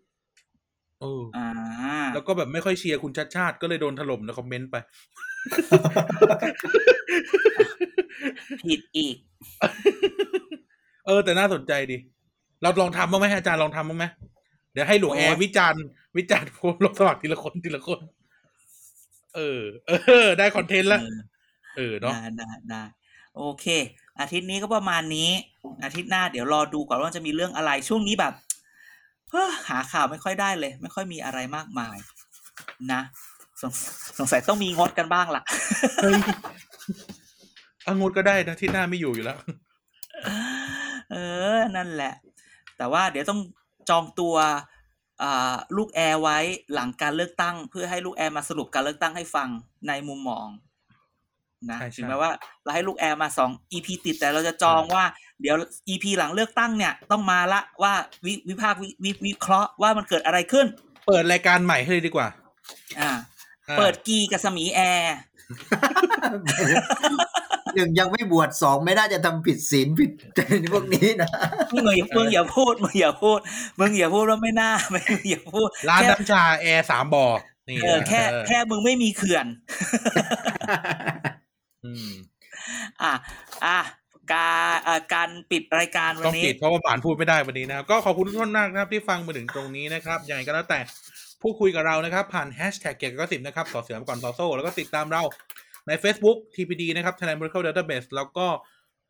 แล้วก็แบบไม่ค่อยเชียร์คุณชัชชาติก็เลยโดนถล่มในคอมเมนต์ไปผิดอีกแต่น่าสนใจดีเราลองทำบ้างไหมอาจารย์ลองทำบ้างไหมเดี๋ยวให้หลวงแอร์วิจารณ์โพลสมัครทีละคนได้คอนเทนต์แล้วเนาะได้โอเคอาทิตย์นี้ก็ประมาณนี้อาทิตย์หน้าเดี๋ยวรอดูก่อนว่าจะมีเรื่องอะไรช่วงนี้แบบหาข่าวไม่ค่อยได้เลยไม่ค่อยมีอะไรมากมายนะสงสัยต้องมีงดกันบ้างล่ะงดก็ได้นะที่หน้าไม่อยู่แล้วนั่นแหละแต่ว่าเดี๋ยวต้องจองตัวลูกแอร์ไว้หลังการเลือกตั้งเพื่อให้ลูกแอร์มาสรุปการเลือกตั้งให้ฟังในมุมมองนะถึงแม้ว่าเราให้ลูกแอร์มา2 EP ติดแต่เราจะจองว่าเดี๋ยว EP หลังเลือกตั้งเนี่ยต้องมาละว่าวิเคราะห์ว่ามันเกิดอะไรขึ้นเปิดรายการใหม่ให้เลยดีกว่าเปิดกีกับสมีแอร์ยังไม่บวช2ไม่น่าจะทำผิดศีลผิดพวกนี้นะมึงอย่าพูดว่าไม่น่าอย่าพูดร้านน้ำชาแอร์3บ่อนี่แค่มึงไม่มีเขื่อนการปิดรายการวันนี้ต้องปิดเพราะว่าป่านพูดไม่ได้วันนี้นะครับก็ขอบคุณทุกท่านมากนะครับที่ฟังมาถึงตรงนี้นะครับยังไงก็แล้วแต่พูดคุยกับเรานะครับผ่าน#เกียร์ก็10นะครับต่อเสือก่อนต่อโซ่แล้วก็ติดตามเราใน Facebook TPD นะครับ Thailand Miracle Database แล้วก็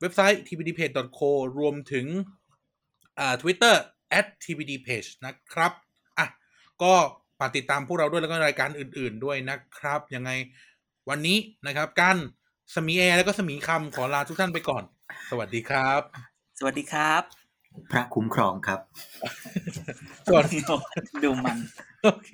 เว็บไซต์ tpdpage.co รวมถึงTwitter @tpdpage นะครับก็ฝากติดตามพวกเราด้วยแล้วก็รายการอื่นๆด้วยนะครับยังไงวันนี้นะครับกันสมีแอร์แล้วก็สมีคำขอลาทุกท่านไปก่อนสวัสดีครับสวัสดีครับพระคุ้มครองครับ ดูมันโอเค